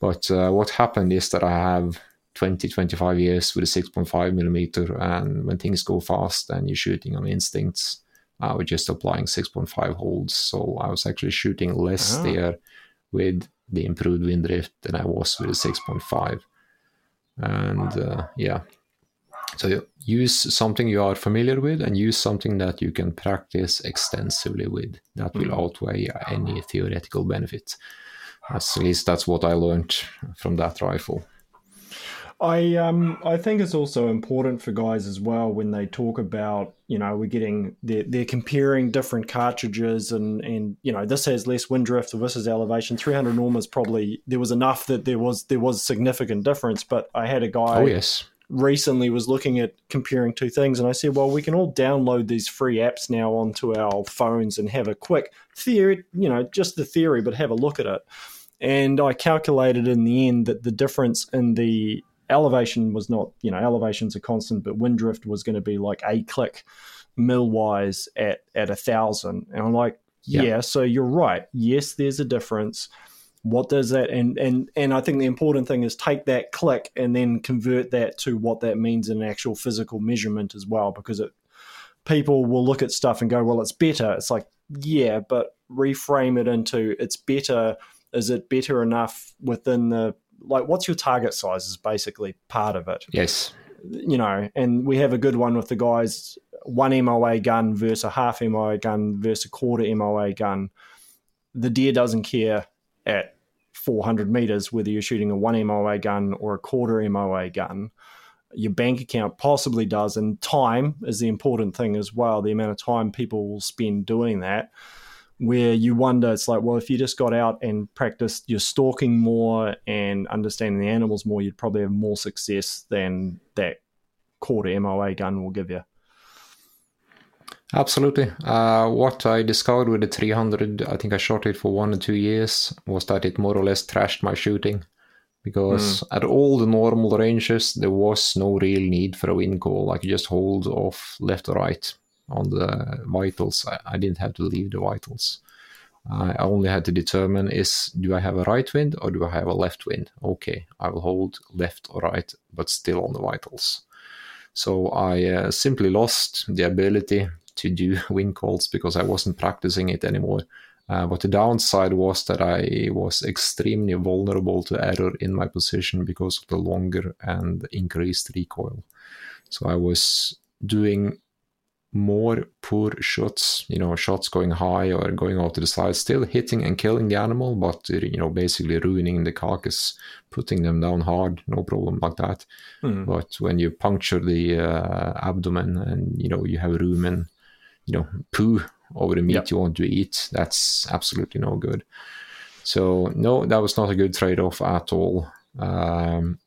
But what happened is that I have 20-25 years with a 6.5 millimeter, and when things go fast and you're shooting on instincts, I was just applying 6.5 holds, so I was actually shooting less there with the improved wind drift than I was with a 6.5. And so you use something you are familiar with and use something that you can practice extensively with. That will outweigh any theoretical benefit. That's, at least that's what I learned from that rifle. I think it's also important for guys as well when they talk about, you know, we're getting, they're comparing different cartridges and you know, this has less wind drift or this is elevation. 300 Norma's probably, there was enough that there was significant difference, but I had a guy recently was looking at comparing two things, and I said, well, we can all download these free apps now onto our phones and have a quick theory, you know, just the theory, but have a look at it. And I calculated in the end that the difference in the elevation was not, you know, elevation's a constant, but wind drift was going to be like a click mil-wise at 1,000. And I'm like, so you're right. Yes, there's a difference. What does that, and I think the important thing is take that click and then convert that to what that means in an actual physical measurement as well, because people will look at stuff and go, well, it's better. It's like, yeah, but reframe it into it's better. Is it better enough within the, like, what's your target size is basically part of it. Yes. You know, and we have a good one with the guys, one MOA gun versus a half MOA gun versus a quarter MOA gun. The deer doesn't care at 400 meters whether you're shooting a one MOA gun or a quarter MOA gun. Your bank account possibly does, and time is the important thing as well, the amount of time people will spend doing that. Where you wonder, it's like, well, if you just got out and practiced your stalking more and understanding the animals more, you'd probably have more success than that quarter MOA gun will give you. Absolutely. What I discovered with the 300, I think I shot it for 1 and 2 years, was that it more or less trashed my shooting. Because at all the normal ranges, there was no real need for a wind call. I could just hold off left or right on the vitals. I didn't have to leave the vitals. I only had to determine do I have a right wind or do I have a left wind? Okay, I will hold left or right, but still on the vitals. So I simply lost the ability to do wind calls because I wasn't practicing it anymore. But the downside was that I was extremely vulnerable to error in my position because of the longer and increased recoil. So I was doing more poor shots, you know, shots going high or going out to the side, still hitting and killing the animal, but, you know, basically ruining the carcass, putting them down hard, no problem like that. But when you puncture the abdomen and, you know, you have rumen, you know, poo over the meat you want to eat, that's absolutely no good. So, no, that was not a good trade-off at all. And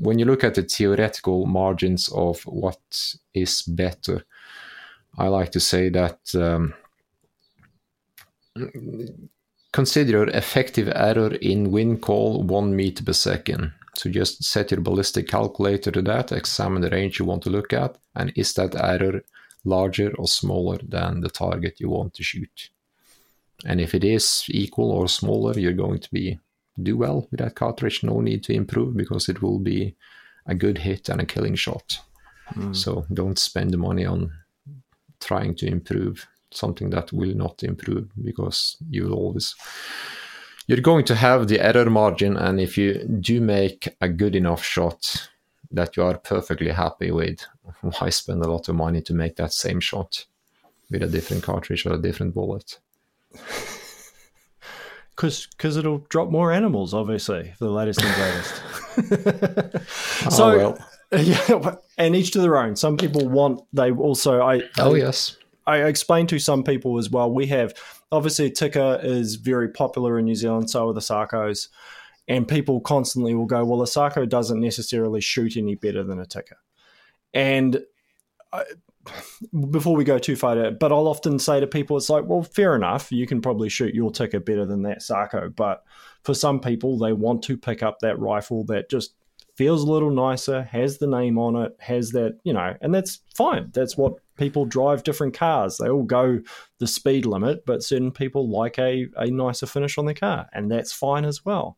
when you look at the theoretical margins of what is better, I like to say that consider effective error in wind call 1 meter per second. So just set your ballistic calculator to that, examine the range you want to look at, and is that error larger or smaller than the target you want to shoot? And if it is equal or smaller, you're going to do well with that cartridge, no need to improve because it will be a good hit and a killing shot. So don't spend the money on trying to improve something that will not improve, because you're going to have the error margin, and if you do make a good enough shot that you are perfectly happy with, why spend a lot of money to make that same shot with a different cartridge or a different bullet? Because it'll drop more animals, obviously, the latest and greatest. Yeah, and each to their own. Some people I explained to some people as well, we have, obviously Tikka is very popular in New Zealand, so are the Sakos, and people constantly will go, well, a Sako doesn't necessarily shoot any better than a Tikka. And before we go too far, but I'll often say to people, it's like, well, fair enough, you can probably shoot your Tikka better than that Sako, but for some people, they want to pick up that rifle that just feels a little nicer, has the name on it, has that, you know, and that's fine. That's what people drive different cars. They all go the speed limit, but certain people like a nicer finish on their car, and that's fine as well.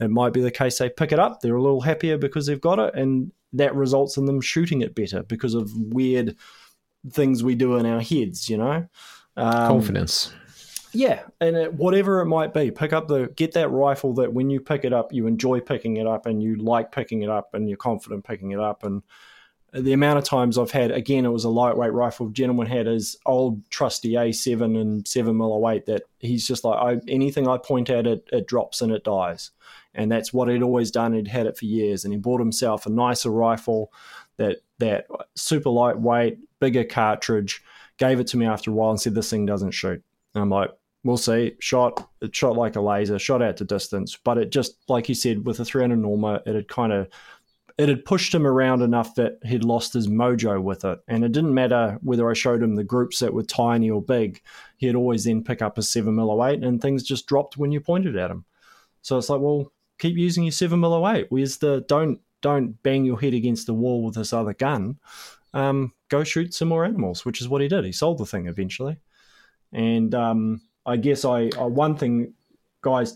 It might be the case they pick it up, they're a little happier because they've got it, and that results in them shooting it better because of weird things we do in our heads, you know? Confidence. Yeah, and whatever it might be, get that rifle that when you pick it up, you enjoy picking it up and you like picking it up and you're confident picking it up. And the amount of times I've had, again, it was a lightweight rifle. The gentleman had his old trusty A7 and 7mm08 that he's just like, anything I point at it, it drops and it dies. And that's what he'd always done. He'd had it for years, and he bought himself a nicer rifle, that super lightweight, bigger cartridge, gave it to me after a while and said, this thing doesn't shoot. And I'm like, we'll see. It shot like a laser, shot out to distance, but it just, like he said, with a 300 Norma, it had pushed him around enough that he'd lost his mojo with it. And it didn't matter whether I showed him the groups that were tiny or big, he'd always then pick up a 7mm08 and things just dropped when you pointed at him. So it's like, well, keep using your 7mm08. Where's the, don't bang your head against the wall with this other gun. Go shoot some more animals, which is what he did. He sold the thing eventually. And I guess one thing guys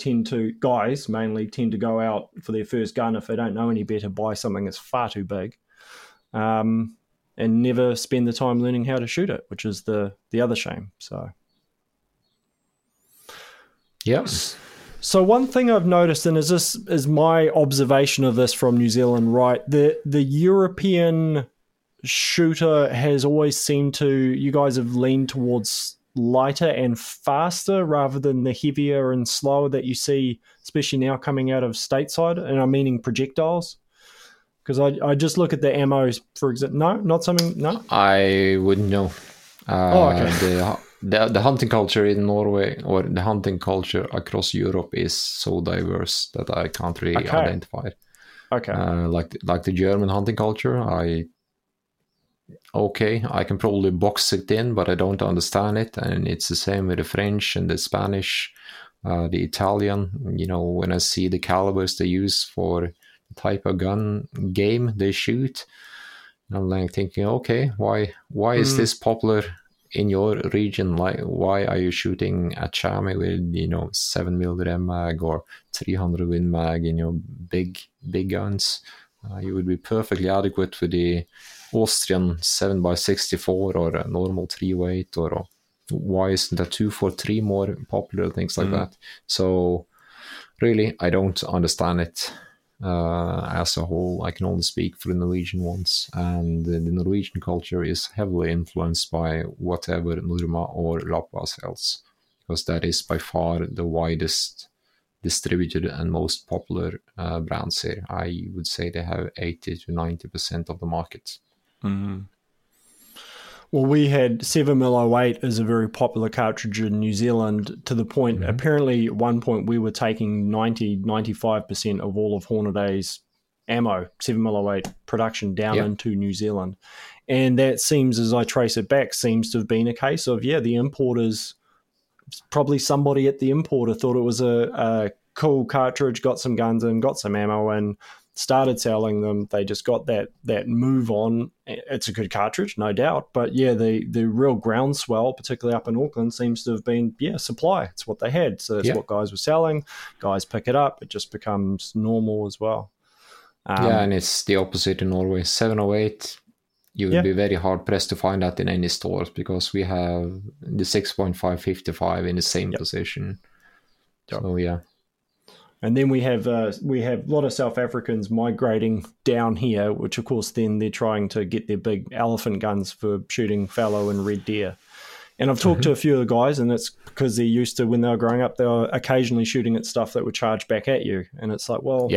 mainly tend to go out for their first gun, if they don't know any better, buy something that's far too big, and never spend the time learning how to shoot it, which is the other shame. So yes. So one thing I've noticed, and is my observation of this from New Zealand, right? The European shooter has always seemed to, you guys have leaned towards lighter and faster rather than the heavier and slower that you see, especially now coming out of stateside, and I'm meaning projectiles. Because I just look at the ammo, for example. No, not something, no? I wouldn't know. Okay. The hunting culture in Norway, or the hunting culture across Europe, is so diverse that I can't really identify it. Okay. Like the German hunting culture, I can probably box it in, but I don't understand it. And it's the same with the French and the Spanish, the Italian. You know, when I see the calibers they use for the type of gun game they shoot, I'm like thinking, okay, why is this popular in your region? Like, why are you shooting a Xiaomi with 7mm mag or 300 Win mag, big guns? You would be perfectly adequate with the Austrian 7x64 or a normal 3-weight, or why isn't a 243 more popular, things like that. So really, I don't understand it as a whole. I can only speak for the Norwegian ones, and the Norwegian culture is heavily influenced by whatever Norma or Lapua sells, because that is by far the widest distributed and most popular brands here. I would say they have 80 to 90% of the market. Mm-hmm. Well, we had 7mm08 is a very popular cartridge in New Zealand, to the point, apparently at one point we were taking 90-95% of all of Hornaday's ammo, 7mm08 production, down into New Zealand. And that seems, as I trace it back, seems to have been a case of, the importers, probably somebody at the importer thought it was a cool cartridge, got some guns and got some ammo and started selling them. They just got that move on. It's a good cartridge, no doubt, but the real groundswell, particularly up in Auckland, seems to have been supply. It's what they had, so it's what guys were selling. Guys pick it up, it just becomes normal as well. And it's the opposite in Norway. 708, you would be very hard pressed to find that in any stores, because we have the 6.5-55 in the same position. So and then we have a lot of South Africans migrating down here, which of course then they're trying to get their big elephant guns for shooting fallow and red deer. And I've talked to a few of the guys, and it's because they're used to, when they were growing up, they were occasionally shooting at stuff that would charge back at you. And it's like, well,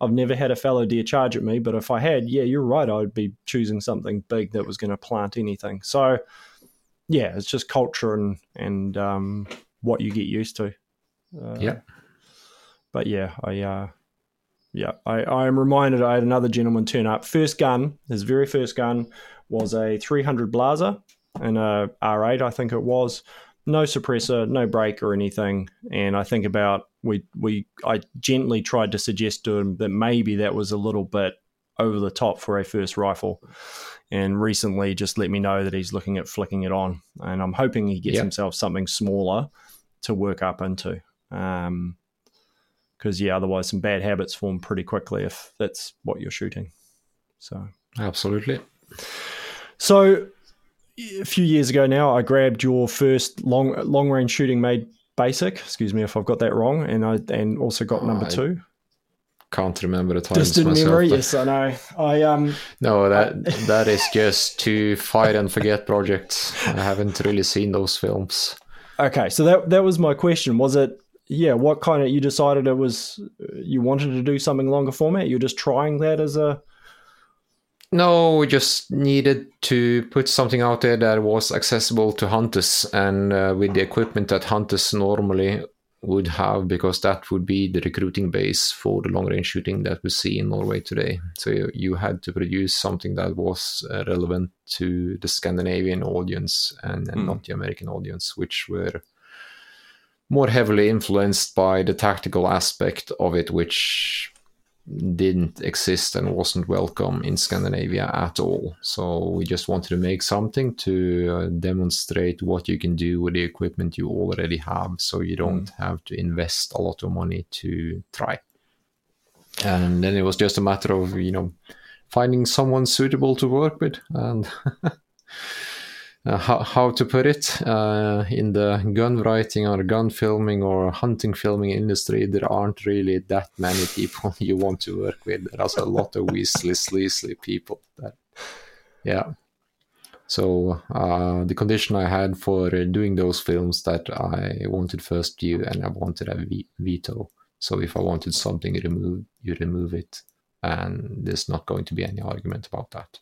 I've never had a fallow deer charge at me, but if I had, you're right, I'd be choosing something big that was going to plant anything. So, it's just culture and what you get used to. But I am reminded, I had another gentleman turn up. First gun, his very first gun, was a 300 Blaser and a R8, I think it was. No suppressor, no brake or anything. And I think I gently tried to suggest to him that maybe that was a little bit over the top for a first rifle, and recently just let me know that he's looking at flicking it on, and I'm hoping he gets himself something smaller to work up into, because otherwise some bad habits form pretty quickly if that's what you're shooting. So absolutely. So a few years ago now, I grabbed your first long range shooting made basic, excuse me if I've got that wrong, and also got number two. Can't remember the times myself. Distant memory, yes, I know. That is just to fight and forget projects. I haven't really seen those films. Okay, so that was my question. Was it, what kind of, you decided it was, you wanted to do something longer format? You're just trying that as a... No, we just needed to put something out there that was accessible to hunters, and with the equipment that hunters normally would have, because that would be the recruiting base for the long-range shooting that we see in Norway today. So you had to produce something that was relevant to the Scandinavian audience and not the American audience, which were more heavily influenced by the tactical aspect of it, which didn't exist and wasn't welcome in Scandinavia at all. So we just wanted to make something to demonstrate what you can do with the equipment you already have, so you don't have to invest a lot of money to try. And then it was just a matter of finding someone suitable to work with, and how to put it, in the gun writing or gun filming or hunting filming industry, there aren't really that many people you want to work with. There are a lot of sleazy people. So the condition I had for doing those films that I wanted first view, and I wanted a veto. So if I wanted something removed, you remove it, and there's not going to be any argument about that.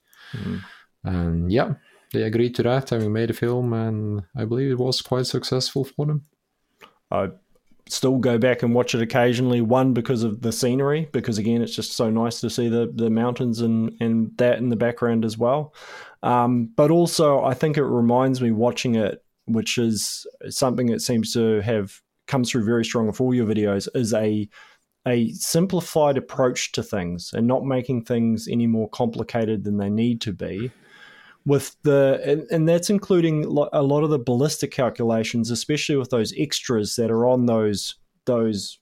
And they agreed to that, and we made a film, and I believe it was quite successful for them. I still go back and watch it occasionally, one, because of the scenery, because again, it's just so nice to see the mountains and that in the background as well. But also, I think it reminds me, watching it, which is something that seems to have come through very strong with all your videos, is a simplified approach to things and not making things any more complicated than they need to be. With and that's including a lot of the ballistic calculations, especially with those extras that are on those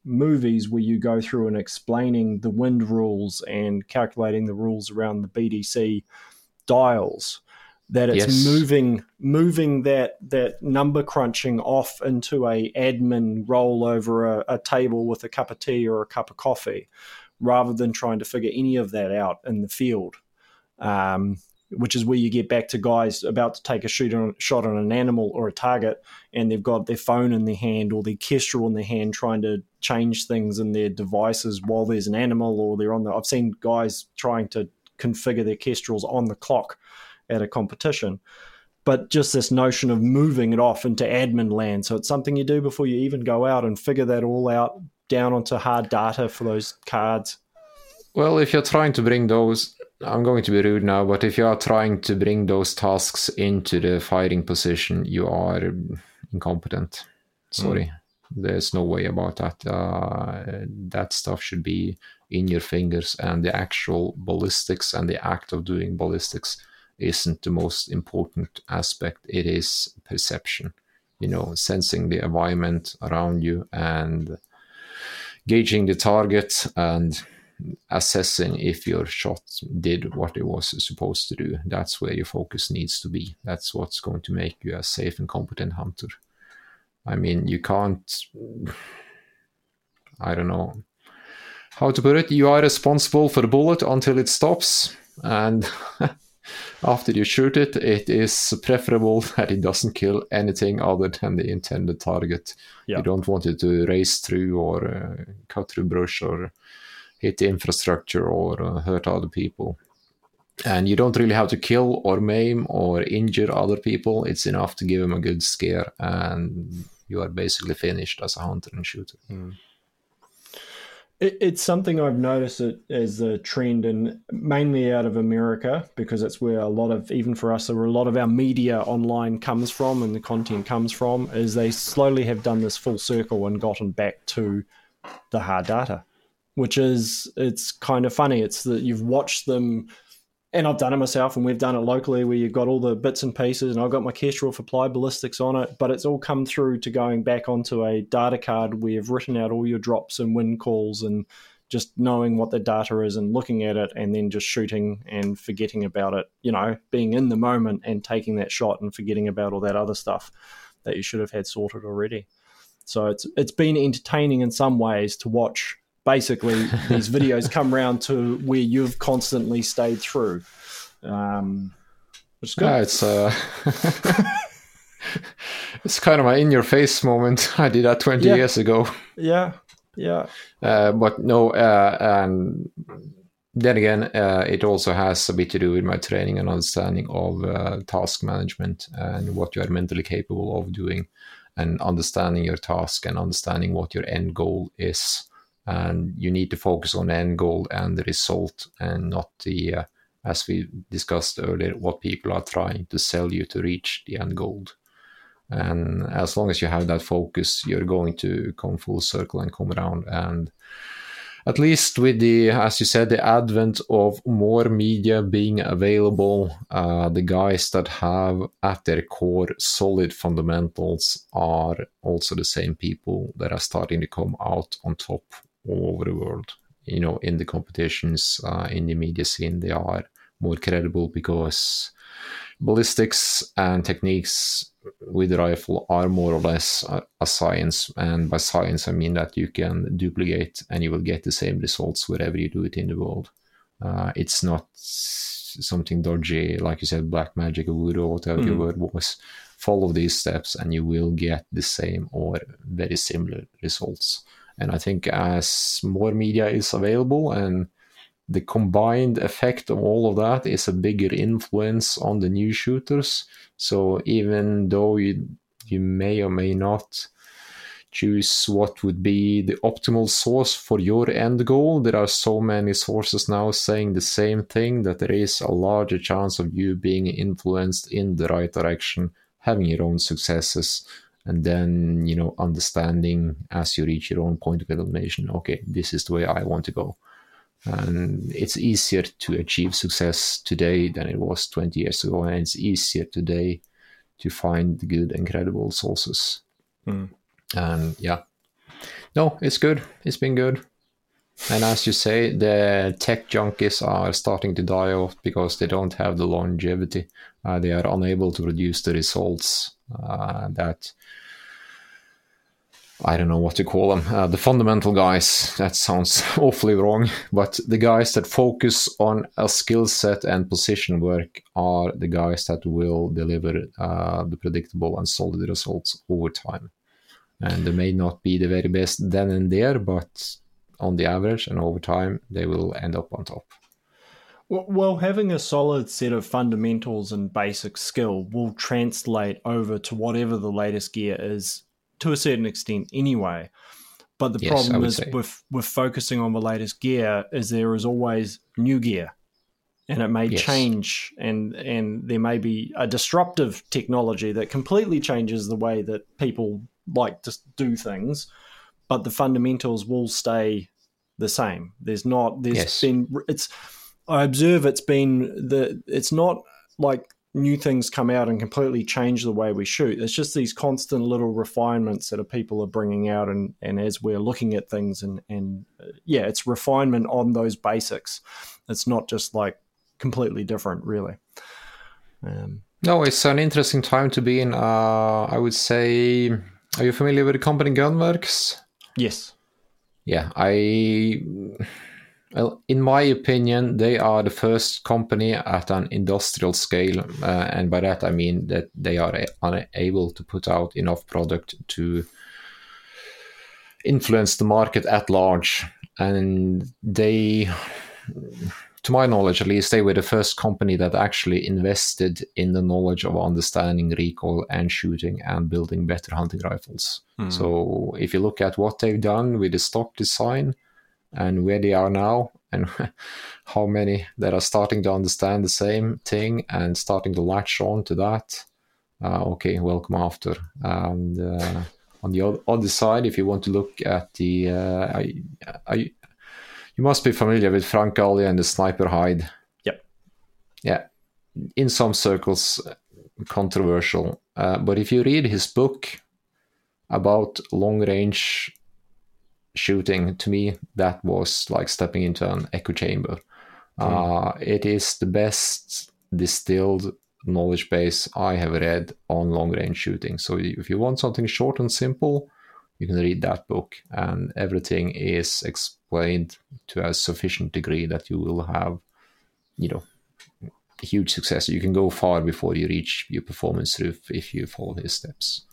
movies where you go through and explaining the wind rules and calculating the rules around the BDC dials. That it's moving that number crunching off into a admin roll over a table with a cup of tea or a cup of coffee, rather than trying to figure any of that out in the field. Which is where you get back to guys about to take a shot on an animal or a target, and they've got their phone in their hand or their Kestrel in their hand, trying to change things in their devices while there's an animal, or they're on the... I've seen guys trying to configure their Kestrels on the clock at a competition. But just this notion of moving it off into admin land. So it's something you do before you even go out and figure that all out down onto hard data for those cards. Well, if you're trying to bring those... I'm going to be rude now, but if you are trying to bring those tasks into the firing position, you are incompetent. Sorry. There's no way about that. That stuff should be in your fingers, and the actual ballistics and the act of doing ballistics isn't the most important aspect. It is perception, sensing the environment around you and gauging the target and assessing if your shot did what it was supposed to do. That's where your focus needs to be. That's what's going to make you a safe and competent hunter. I mean, you can't... I don't know how to put it. You are responsible for the bullet until it stops, and after you shoot it, it is preferable that it doesn't kill anything other than the intended target. You don't want it to race through or cut through brush or hit the infrastructure or hurt other people. And you don't really have to kill or maim or injure other people. It's enough to give them a good scare, and you are basically finished as a hunter and shooter. It's something I've noticed as a trend, and mainly out of America, because it's where a lot of, even for us, a lot of our media online comes from and the content comes from, is they slowly have done this full circle and gotten back to the hard data. which is, it's kind of funny. It's that you've watched them, and I've done it myself, and we've done it locally where you've got all the bits and pieces, and I've got my Kestrel for ply ballistics on it, but it's all come through to going back onto a data card where you've written out all your drops and wind calls and just knowing what the data is and looking at it and then just shooting and forgetting about it, you know, being in the moment and taking that shot and forgetting about all that other stuff that you should have had sorted already. So it's been entertaining in some ways to watch basically these videos come round to where you've constantly stayed through. Which is good. Yeah, it's kind of an in-your-face moment. I did that 20 years ago. Yeah. Yeah. But no, and then again, it also has a bit to do with my training and understanding of task management and what you are mentally capable of doing, and understanding your task and understanding what your end goal is. And you need to focus on the end goal and the result, and not the, as we discussed earlier, what people are trying to sell you to reach the end goal. And as long as you have that focus, you're going to come full circle and come around. And at least with the, as you said, the advent of more media being available, the guys that have at their core solid fundamentals are also the same people that are starting to come out on top all over the world. You know, in the competitions, in the media scene, they are more credible because ballistics and techniques with the rifle are more or less a science, and by science I mean that you can duplicate and you will get the same results wherever you do it in the world. It's not something dodgy, like you said, black magic or voodoo or whatever your word was. Follow these steps and you will get the same or very similar results. And I think as more media is available, and the combined effect of all of that is a bigger influence on the new shooters. So even though you may or may not choose what would be the optimal source for your end goal, there are so many sources now saying the same thing that there is a larger chance of you being influenced in the right direction, having your own successes, and then, you know, understanding as you reach your own point of elimination, okay, this is the way I want to go. And it's easier to achieve success today than it was 20 years ago. And it's easier today to find good and credible sources. And yeah, no, it's good. It's been good. And as you say, the tech junkies are starting to die off because they don't have the longevity. They are unable to produce the results that... I don't know what to call them, the fundamental guys, that sounds awfully wrong, but the guys that focus on a skill set and position work are the guys that will deliver the predictable and solid results over time. And they may not be the very best then and there, but on the average and over time, they will end up on top. Well, having a solid set of fundamentals and basic skill will translate over to whatever the latest gear is, to a certain extent anyway. But the problem is with focusing on the latest gear is there is always new gear, and it may change, and there may be a disruptive technology that completely changes the way that people like to do things, but the fundamentals will stay the same. It's not like new things come out and completely change the way we shoot. It's just these constant little refinements that people are bringing out, and as we're looking at things, and it's refinement on those basics. It's not just like completely different, really. No, it's an interesting time to be in. I would say, are you familiar with the company Gunwerks? Yes. Yeah, Well, in my opinion, they are the first company at an industrial scale, and by that I mean that they are unable to put out enough product to influence the market at large. And they, to my knowledge at least, they were the first company that actually invested in the knowledge of understanding recoil and shooting and building better hunting rifles. So if you look at what they've done with the stock design, and where they are now, and how many that are starting to understand the same thing and starting to latch on to that. Okay, welcome after. And on the other side, if you want to look at the, You must be familiar with Frank Galli and the Sniper's Hide. Yep. Yeah. In some circles, controversial. But if you read his book about long-range shooting, to me, that was like stepping into an echo chamber. It is the best distilled knowledge base I have read on long-range shooting. So if you want something short and simple, you can read that book, and everything is explained to a sufficient degree that you will have, you know, huge success. You can go far before you reach your performance roof if you follow his steps.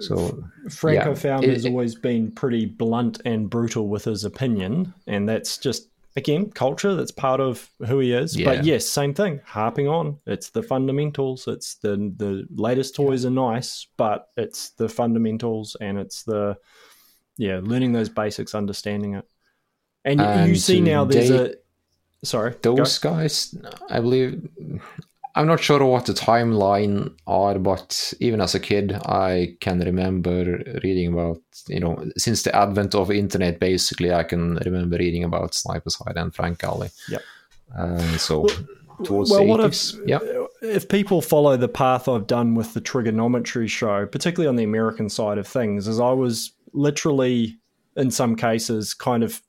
So Frank, I found, has always been pretty blunt and brutal with his opinion, and that's just, again, culture. That's part of who he is. Yeah. But yes, same thing, harping on. It's the fundamentals. It's the latest toys are nice, but it's the fundamentals, and it's the, learning those basics, understanding it. And you see now there's guys, I believe, I'm not sure what the timeline are, but even as a kid, I can remember reading about, since the advent of internet, basically, I can remember reading about Sniper's Hide and Frank Galli. Yeah. Towards the 80s. If people follow the path I've done with the Triggernometry show, particularly on the American side of things, is I was literally, in some cases, kind of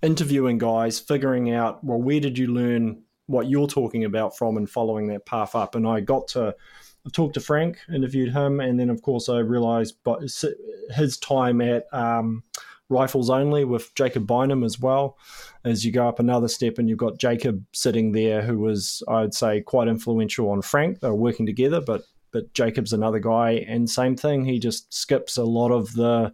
interviewing guys, figuring out, well, where did you learn what you're talking about from, and following that path up. And I talked to Frank, interviewed him, and then of course I realized his time at Rifles Only with Jacob Bynum as well. As you go up another step and you've got Jacob sitting there, who was, I'd say, quite influential on Frank. They were working together, but Jacob's another guy, and same thing, he just skips a lot of the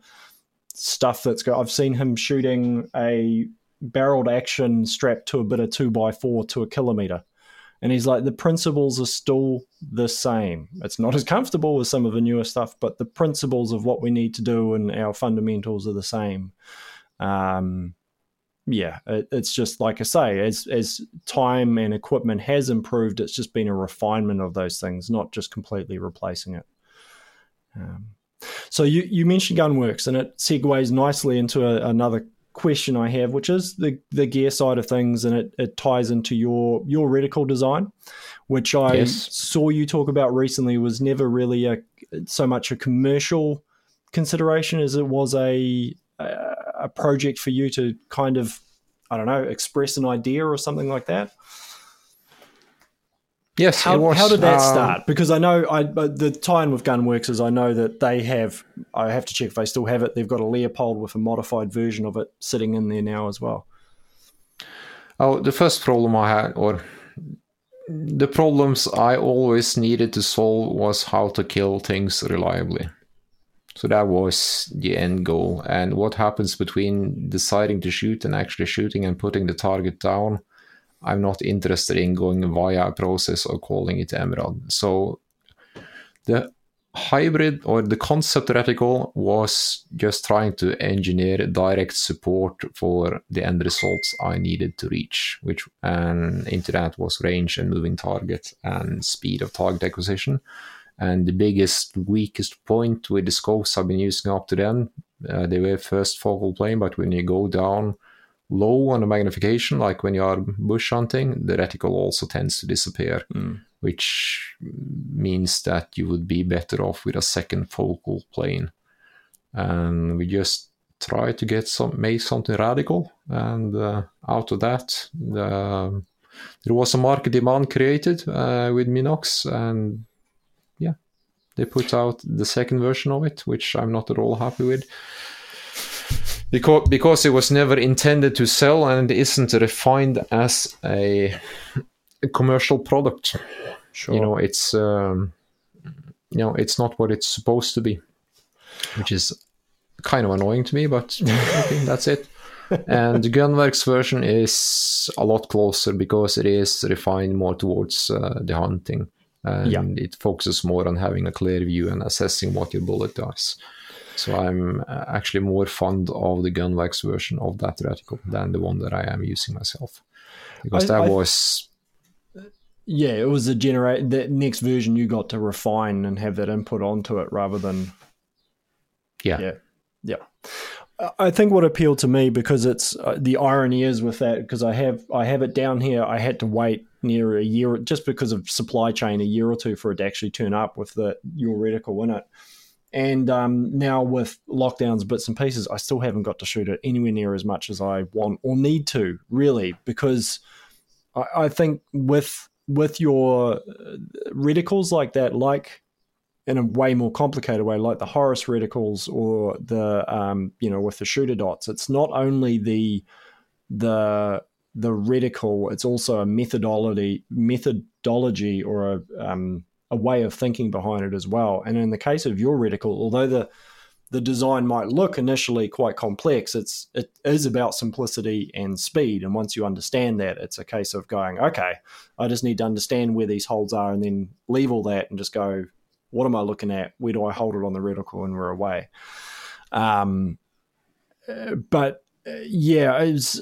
stuff I've seen him shooting a barreled action strapped to a bit of 2x4 to a kilometer, and he's like, the principles are still the same. It's not as comfortable as some of the newer stuff, but the principles of what we need to do and our fundamentals are the same. It's just, like I say, as time and equipment has improved, it's just been a refinement of those things, not just completely replacing it. So you mentioned Gunwerks, and it segues nicely into another question I have, which is the gear side of things, and it ties into your reticle design, which I saw you talk about recently was never really so much a commercial consideration as it was a project for you to kind of, I don't know, express an idea or something like that. Yes. How did that start? Because I know the tie-in with Gunwerks is I know that they have, I have to check if they still have it, they've got a Leupold with a modified version of it sitting in there now as well. Oh, the first problem I had, or the problems I always needed to solve, was how to kill things reliably. So that was the end goal. And what happens between deciding to shoot and actually shooting and putting the target down, I'm not interested in going via a process or calling it Emerald. So the hybrid, or the concept reticle, was just trying to engineer direct support for the end results I needed to reach, and into that was range and moving target and speed of target acquisition. And the biggest, weakest point with the scopes I've been using up to then, they were first focal plane, but when you go down low on the magnification, like when you are bush hunting, the reticle also tends to disappear, which means that you would be better off with a second focal plane. And we just try to make something radical, and out of that, there was a market demand created with Minox, and they put out the second version of it, which I'm not at all happy with. Because it was never intended to sell and isn't refined as a commercial product. Sure. It's not what it's supposed to be, which is kind of annoying to me, but okay, that's it. And the Gunwerks version is a lot closer because it is refined more towards the hunting. And it focuses more on having a clear view and assessing what your bullet does. So I'm actually more fond of the Gunwerks version of that reticle than the one that I am using myself, because it was the next version you got to refine and have that input onto it rather than. Yeah. I think what appealed to me, because it's the irony is with that, because I have it down here. I had to wait near a year just because of supply chain, a year or two for it to actually turn up with your reticle in it. And now with lockdowns, bits and pieces, I still haven't got to shoot it anywhere near as much as I want or need to, really, because I think with your reticles like that, like in a way more complicated way, like the Horus reticles or the with the shooter dots, it's not only the reticle, it's also a methodology or a way of thinking behind it as well. And in the case of your reticle, although the design might look initially quite complex, it is about simplicity and speed. And once you understand that, it's a case of going, okay, I just need to understand where these holes are, and then leave all that and just go, what am I looking at? Where do I hold it on the reticle? And we're away. But yeah, it's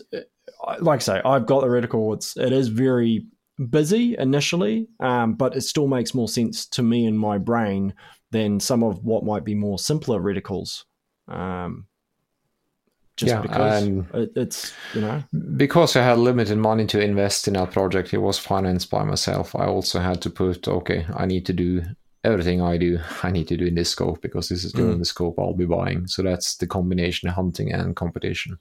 like I say, I've got the reticle. It is very busy initially, but it still makes more sense to me in my brain than some of what might be more simpler reticles. Because it's, because I had limited money to invest in that project, it was financed by myself. I also had to put, okay, I need to do everything I do. I need to do in this scope, because this is the scope I'll be buying. So that's the combination of hunting and competition.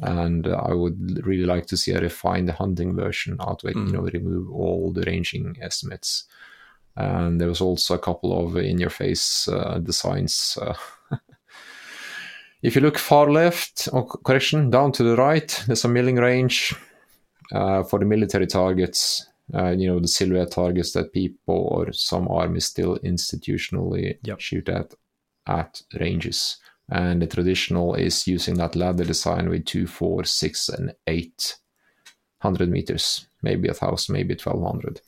And I would really like to see a refined hunting version out of it, remove all the ranging estimates. And there was also a couple of in-your-face designs. If you look far left, down to the right, there's a milling range for the military targets, the silhouette targets that people or some armies still institutionally shoot at ranges. And the traditional is using that ladder design with 2, 4, 6, and 8, 100 meters, maybe 1,000, maybe 1,200.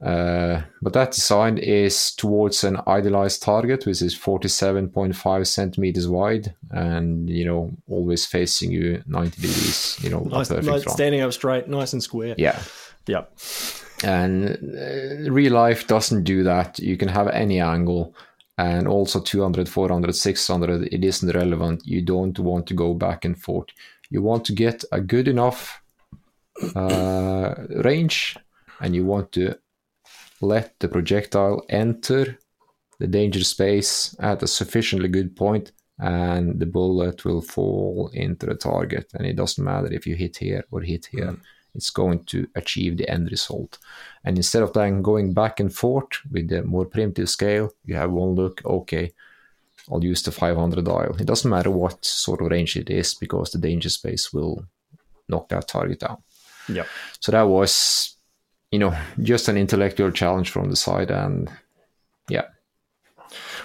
But that design is towards an idealized target, which is 47.5 centimeters wide and, always facing you 90 degrees, nice standing up straight, nice and square. Yeah. Yeah. And real life doesn't do that. You can have any angle. And also 200, 400, 600, it isn't relevant. You don't want to go back and forth. You want to get a good enough range, and you want to let the projectile enter the danger space at a sufficiently good point, and the bullet will fall into the target. And it doesn't matter if you hit here or hit here. Mm. It's going to achieve the end result. And instead of then going back and forth with the more primitive scale, you have one look, okay, I'll use the 500 dial. It doesn't matter what sort of range it is, because the danger space will knock that target down. Yeah. So that was, just an intellectual challenge from the side, and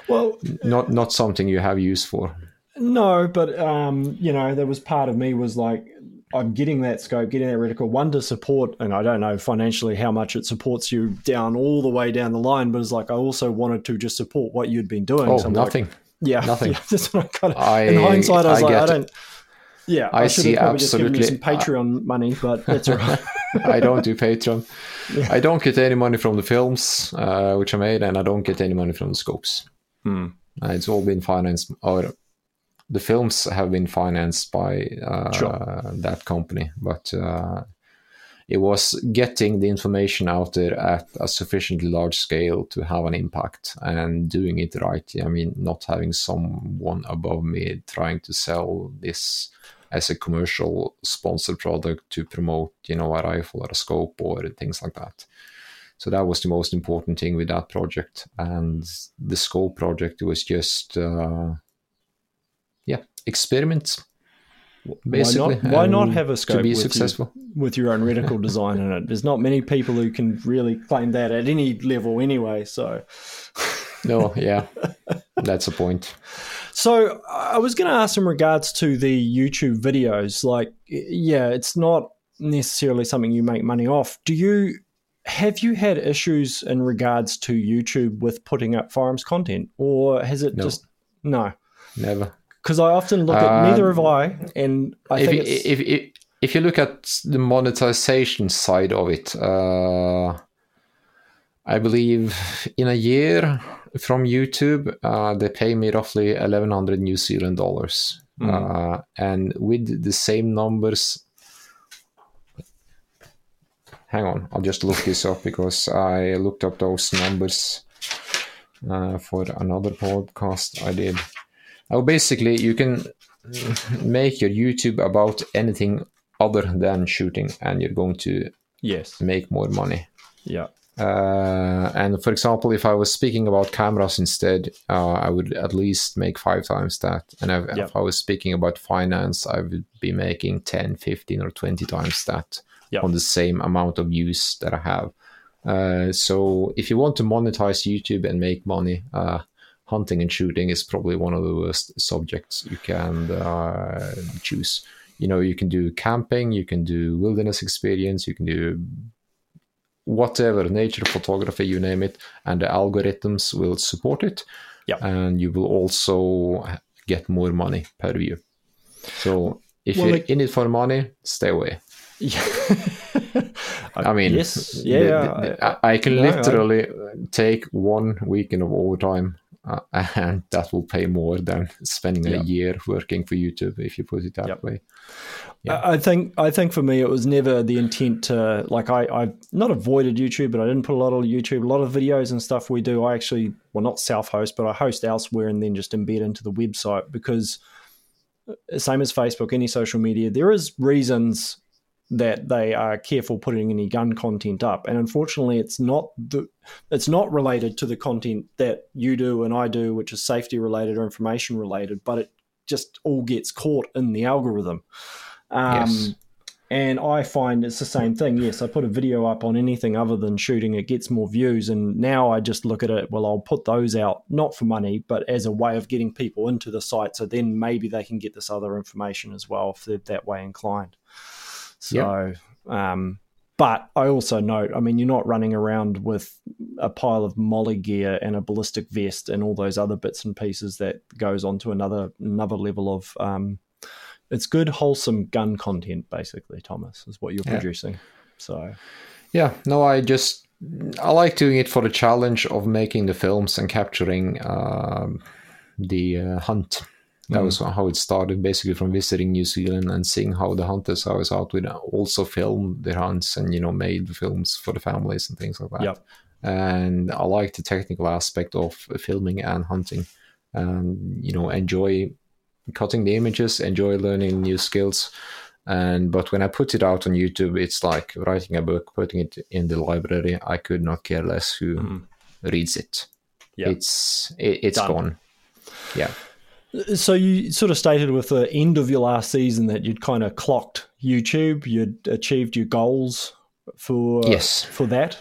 well, not something you have use for. No, but there was part of me was like, I'm getting that scope, getting that reticle, one to support, and I don't know financially how much it supports you down all the way down the line, but it's like I also wanted to just support what you'd been doing. Oh, so nothing. Like, nothing. Yeah, that's what I got. In hindsight, I was like, I don't. It. Yeah, I should have probably just given you some Patreon money, but that's all right. I don't do Patreon. Yeah. I don't get any money from the films which I made, and I don't get any money from the scopes. It's all been financed. The films have been financed by that company, but it was getting the information out there at a sufficiently large scale to have an impact and doing it right. I mean, not having someone above me trying to sell this as a commercial sponsored product to promote, a rifle or a scope or things like that. So that was the most important thing with that project. And the scope project was just... experiment, basically. Why not have a scope to be successful with your own reticle design in it? There's not many people who can really claim that at any level anyway, so no. Yeah, that's a point. So I was going to ask in regards to the YouTube videos, it's not necessarily something you make money off. Have you had issues in regards to YouTube with putting up firearms content, or has it never? Because I often look at neither have I, and I think if you look at the monetization side of it, I believe in a year from YouTube, they pay me roughly $1,100 New Zealand dollars And with the same numbers. Hang on, I'll just look this up because I looked up those numbers for another podcast I did. Oh, basically, you can make your YouTube about anything other than shooting, and you're going to make more money. Yeah. And for example, if I was speaking about cameras instead, I would at least make 5 times that. And if I was speaking about finance, I would be making 10, 15 or 20 times that on the same amount of views that I have. So if you want to monetize YouTube and make money, hunting and shooting is probably one of the worst subjects you can choose. You know, you can do camping, you can do wilderness experience, you can do whatever, nature, photography, you name it, and the algorithms will support it. Yeah. And you will also get more money per view. So if you're in it for money, stay away. Yeah. I mean, yes, I can literally take 1 weekend of overtime, and that will pay more than spending a year working for YouTube, if you put it that way. Yeah. I think for me, it was never the intent to, like, I not avoided YouTube, but I didn't put a lot on YouTube. A lot of videos and stuff we do, I actually, well, not self-host, but I host elsewhere and then just embed into the website, because same as Facebook, any social media, there is reasons that they are careful putting any gun content up, and unfortunately it's not related to the content that you do and I do, which is safety related or information related, but it just all gets caught in the algorithm. And I find it's the same thing. Yes, I put a video up on anything other than shooting, it gets more views, and now I just look at it, well, I'll put those out, not for money, but as a way of getting people into the site, so then maybe they can get this other information as well if they're that way inclined. So, but I also note, I mean, you're not running around with a pile of molly gear and a ballistic vest and all those other bits and pieces that goes on to another level of, it's good, wholesome gun content, basically, Thomas, is what you're producing. So, I like doing it for the challenge of making the films and capturing the hunt. That was how it started, basically from visiting New Zealand and seeing how the hunters I was out with also filmed their hunts and, you know, made films for the families and things like that. Yep. And I like the technical aspect of filming and hunting, and, you know, enjoy cutting the images, enjoy learning new skills. But when I put it out on YouTube, it's like writing a book, putting it in the library. I could not care less who reads it. Yep. It's gone. Yeah. So you sort of stated with the end of your last season that you'd kind of clocked YouTube, you'd achieved your goals for that.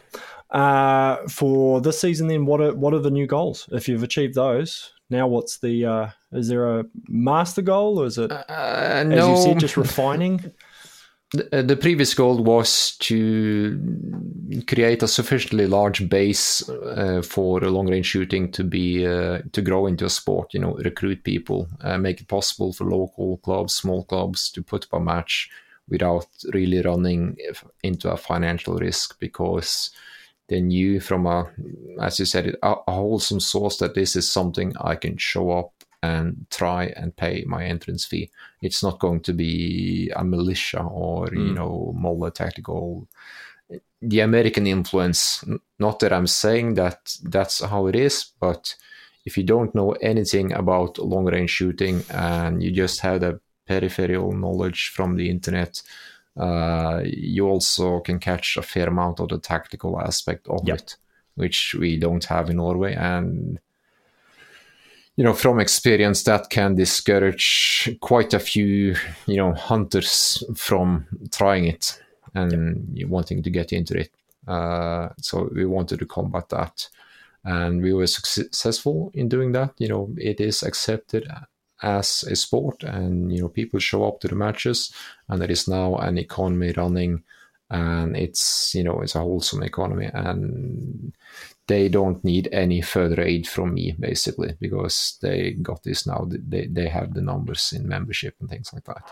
For this season, then what are the new goals? If you've achieved those, now what's the? Is there a master goal, or is it no. As you said, just refining? The previous goal was to create a sufficiently large base for long-range shooting to be to grow into a sport. You know, recruit people, make it possible for local clubs, small clubs to put up a match without really running into a financial risk, because they knew from a wholesome source that this is something I can show up and try and pay my entrance fee. It's not going to be a militia or, you know, Mola tactical. The American influence, not that I'm saying that that's how it is, but if you don't know anything about long-range shooting and you just have the peripheral knowledge from the internet, you also can catch a fair amount of the tactical aspect of it, which we don't have in Norway. And you know, from experience, that can discourage quite a few, you know, hunters from trying it and wanting to get into it. So we wanted to combat that, and we were successful in doing that. You know, it is accepted as a sport, and, you know, people show up to the matches, and there is now an economy running, and it's, you know, it's a wholesome economy, and they don't need any further aid from me, basically, because they got this now. They have the numbers in membership and things like that.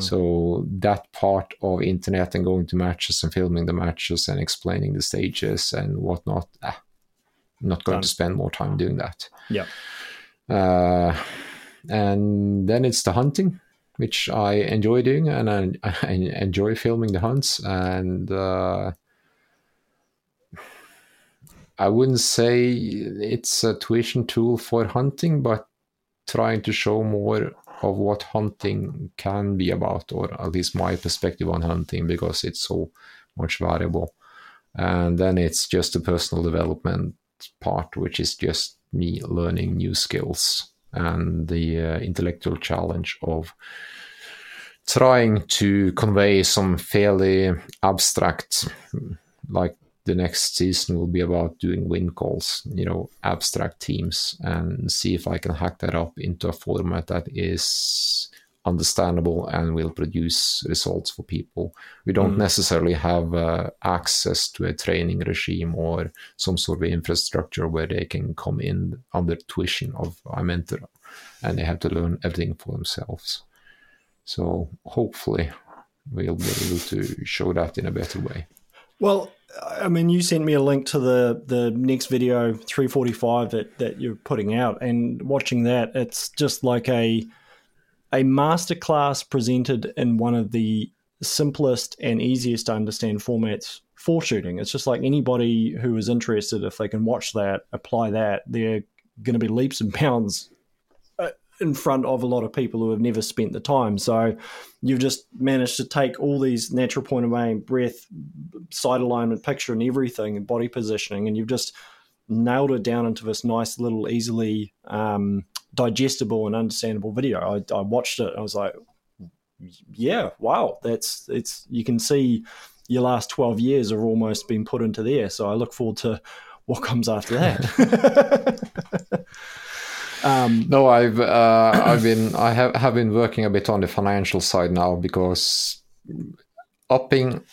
So that part of internet and going to matches and filming the matches and explaining the stages and whatnot, I'm not going to spend more time doing that. And then it's the hunting, which I enjoy doing, and I enjoy filming the hunts. And I wouldn't say it's a tuition tool for hunting, but trying to show more of what hunting can be about, or at least my perspective on hunting, because it's so much variable. And then it's just the personal development part, which is just me learning new skills and the intellectual challenge of trying to convey some fairly abstract, like the next season will be about doing win calls, you know, abstract themes, and see if I can hack that up into a format that is understandable and will produce results for people. We don't necessarily have access to a training regime or some sort of infrastructure where they can come in under tuition of a mentor, and they have to learn everything for themselves. So hopefully we'll be able to show that in a better way. Well, I mean, you sent me a link to the next video, 345, that you're putting out, and watching that, it's just like a masterclass presented in one of the simplest and easiest to understand formats for shooting. It's just like anybody who is interested, if they can watch that, apply that, they're going to be leaps and bounds in front of a lot of people who have never spent the time. So you've just managed to take all these natural point of aim, breath, sight alignment, picture and everything, and body positioning, and you've just nailed it down into this nice little easily digestible and understandable video. I watched it. I was like, yeah, wow. You can see your last 12 years are almost being put into there. So I look forward to what comes after that. No, I have been working a bit on the financial side now, because upping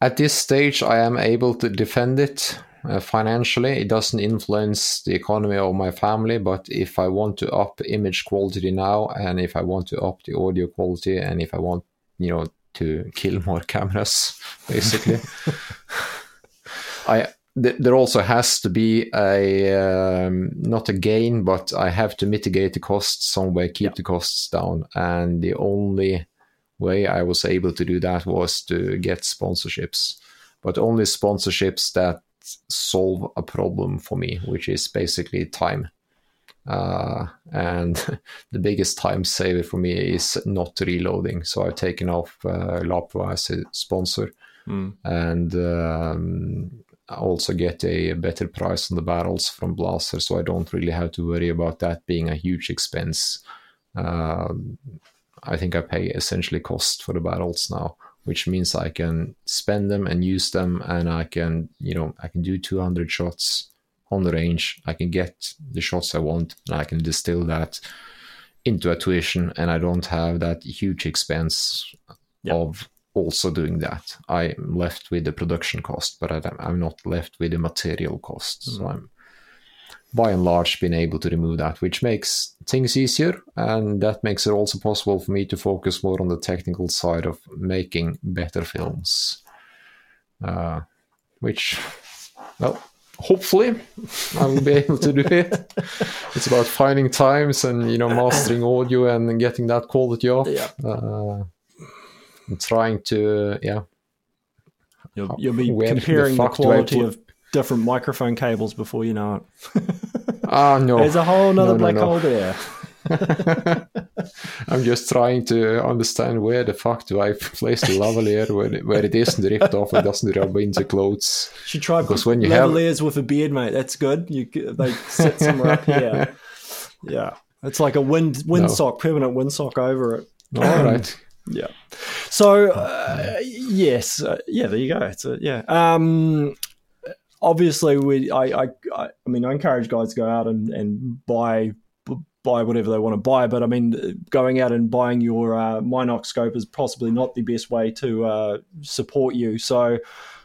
at this stage, I am able to defend it. Financially, it doesn't influence the economy or my family, but if I want to up image quality now, and if I want to up the audio quality, and if I want, to kill more cameras, basically, there also has to be a not a gain, but I have to mitigate the costs somewhere, keep the costs down, and the only way I was able to do that was to get sponsorships, but only sponsorships that solve a problem for me, which is basically time, and the biggest time saver for me is not reloading. So I've taken off Lapua as a sponsor, and I also get a better price on the barrels from Blaser, so I don't really have to worry about that being a huge expense. I think I pay essentially cost for the barrels now, which means I can spend them and use them, and I can do 200 shots on the range. I can get the shots I want, and I can distill that into a tuition, and I don't have that huge expense of also doing that. I'm left with the production cost, but I'm not left with the material cost. So I'm, by and large, been able to remove that, which makes things easier, and that makes it also possible for me to focus more on the technical side of making better films, which, well, hopefully I will be able to do it. It's about finding times and, mastering audio and getting that quality off, and trying to, You'll be comparing the quality of different microphone cables before you know it. No. There's a whole nother black hole there. I'm just trying to understand where the fuck do I place the lavalier where it isn't ripped off and doesn't rub into clothes. You should try lavaliers with a beard, mate. That's good. They sit somewhere up here. Yeah. It's like a windsock, permanent windsock over it. All right. Yeah. So, yes. There you go. It's obviously, I encourage guys to go out and buy whatever they want to buy, but I mean, going out and buying your Minox scope is possibly not the best way to support you. So,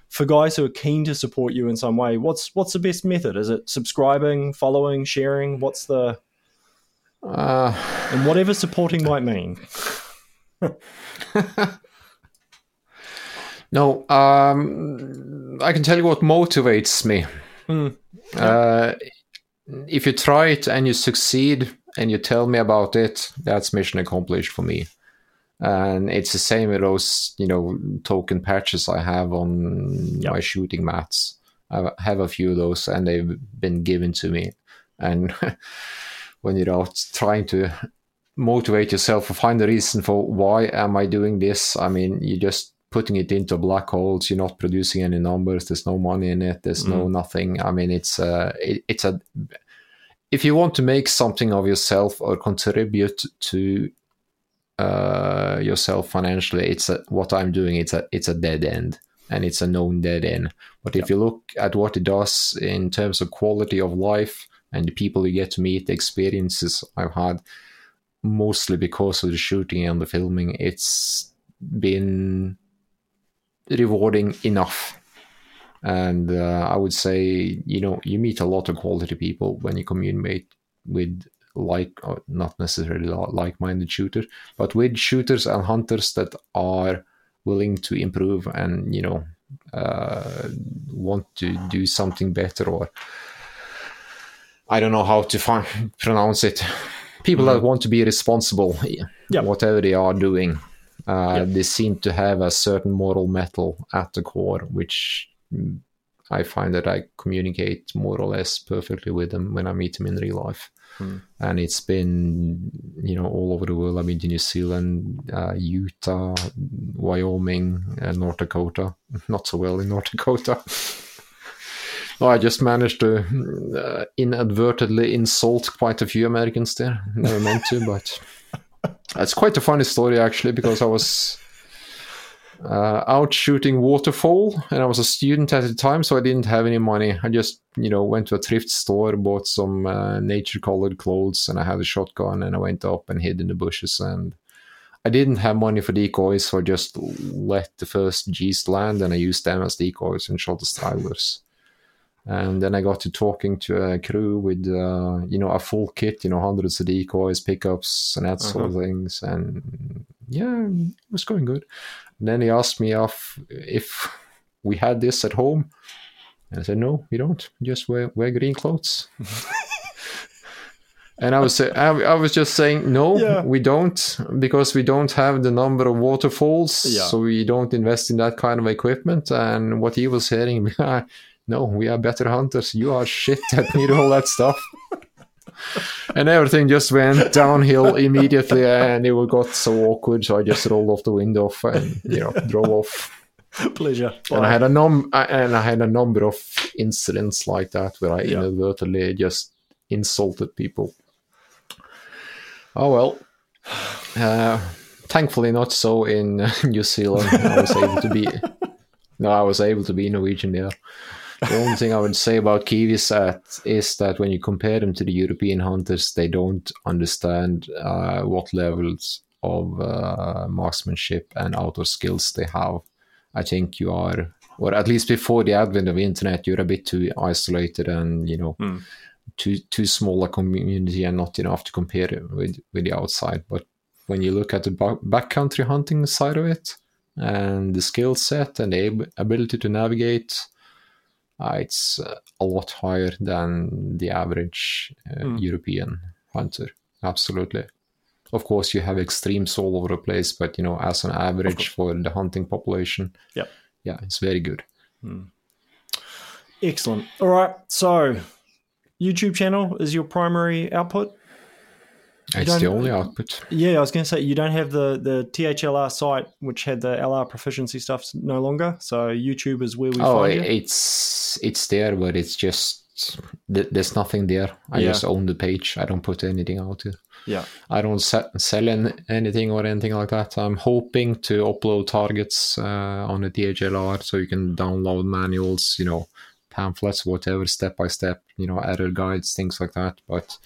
for guys who are keen to support you in some way, what's the best method? Is it subscribing, following, sharing? What's the and whatever supporting might mean. No, I can tell you what motivates me. If you try it and you succeed and you tell me about it, that's mission accomplished for me. And it's the same with those, you know, token patches I have on my shooting mats. I have a few of those, and they've been given to me. And when you're out trying to motivate yourself or find a reason for why am I doing this, I mean, you're just putting it into black holes. You're not producing any numbers. There's no money in it. There's no nothing. I mean, it's a. If you want to make something of yourself or contribute to yourself financially, what I'm doing. It's a dead end. And it's a known dead end. But if you look at what it does in terms of quality of life and the people you get to meet, the experiences I've had, mostly because of the shooting and the filming, it's been rewarding enough. And I would say, you know, you meet a lot of quality people when you communicate with not necessarily like-minded shooters, but with shooters and hunters that are willing to improve and, you know, want to do something better, or I don't know how to pronounce it. People that want to be responsible, whatever they are doing, they seem to have a certain moral metal at the core, which I find that I communicate more or less perfectly with them when I meet them in real life. And it's been, you know, all over the world. I've been to New Zealand, Utah, Wyoming, North Dakota. Not so well in North Dakota. Oh, I just managed to inadvertently insult quite a few Americans there. Never meant to, but it's quite a funny story, actually, because I was out shooting waterfowl, and I was a student at the time, so I didn't have any money. I just, you know, went to a thrift store, bought some nature colored clothes, and I had a shotgun, and I went up and hid in the bushes, and I didn't have money for decoys, so I just let the first G's land, and I used them as decoys and shot the stragglers. And then I got to talking to a crew with you know, a full kit, you know, hundreds of decoys, pickups, and that sort of things, and yeah, it was going good. And then he asked me if we had this at home. And I said, no, we don't. Just wear green clothes. And I was just saying, no, we don't, because we don't have the number of waterfalls. Yeah. So we don't invest in that kind of equipment. And what he was hearing, no, we are better hunters. You are shit that need all that stuff. And everything just went downhill immediately, and it got so awkward, so I just rolled off the window and, you know, drove off. Pleasure. Bye. And I had a number of incidents like that where I inadvertently just insulted people. Oh well. Thankfully not so in New Zealand. I was able to be Norwegian there. The only thing I would say about Kiwis is that when you compare them to the European hunters, they don't understand what levels of marksmanship and outdoor skills they have. I think you are, or at least before the advent of the internet, you're a bit too isolated and, you know, too small a community and not enough to compare it with the outside. But when you look at the backcountry hunting side of it and the skill set and the ability to navigate, it's a lot higher than the average European hunter. Absolutely. Of course, you have extremes all over the place, but, you know, as an average for the hunting population, it's very good. Excellent. All right. So YouTube channel is your primary output? It's the only output. Yeah, I was going to say, you don't have the THLR site, which had the LR proficiency stuff, no longer. So YouTube is where we find you. It's there, but it's just, there's nothing there. I just own the page. I don't put anything out there. Yeah. I don't sell anything or anything like that. I'm hoping to upload targets on the THLR, so you can download manuals, you know, pamphlets, whatever, step by step, you know, error guides, things like that. But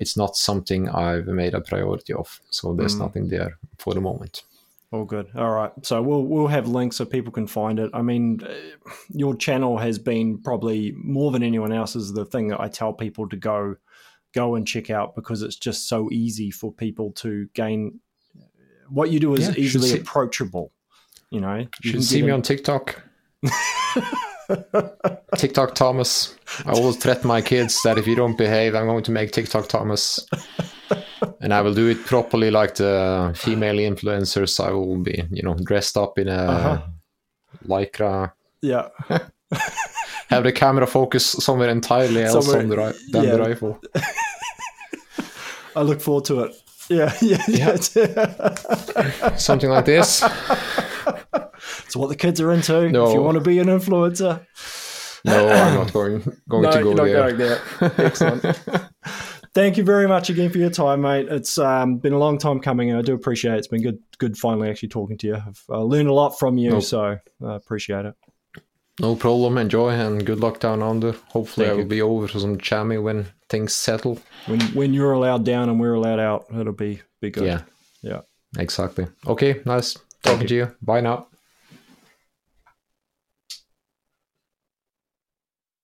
it's not something I've made a priority of, so there's nothing there for the moment. All good. All right. So we'll have links so people can find it. I mean, your channel has been probably more than anyone else's the thing that I tell people to go and check out, because it's just so easy for people to gain. What you do is easily approachable. You know, you should see me on TikTok. TikTok Thomas. I always threaten my kids that if you don't behave, I'm going to make TikTok Thomas. And I will do it properly like the female influencers. I will be, you know, dressed up in a lycra. Yeah. Have the camera focus somewhere entirely else on the than the rifle. I look forward to it. Yeah. Something like this. It's what the kids are into. No. If you want to be an influencer. No, I'm not going there. Excellent. Thank you very much again for your time, mate. It's been a long time coming, and I do appreciate it. It's been good finally actually talking to you. I've learned a lot from you, so I appreciate it. No problem. Enjoy, and good luck down under. Hopefully I will be over to some chamois when things settle. When you're allowed down and we're allowed out, it'll be good. Yeah, exactly. Okay, nice talking to you. Bye now.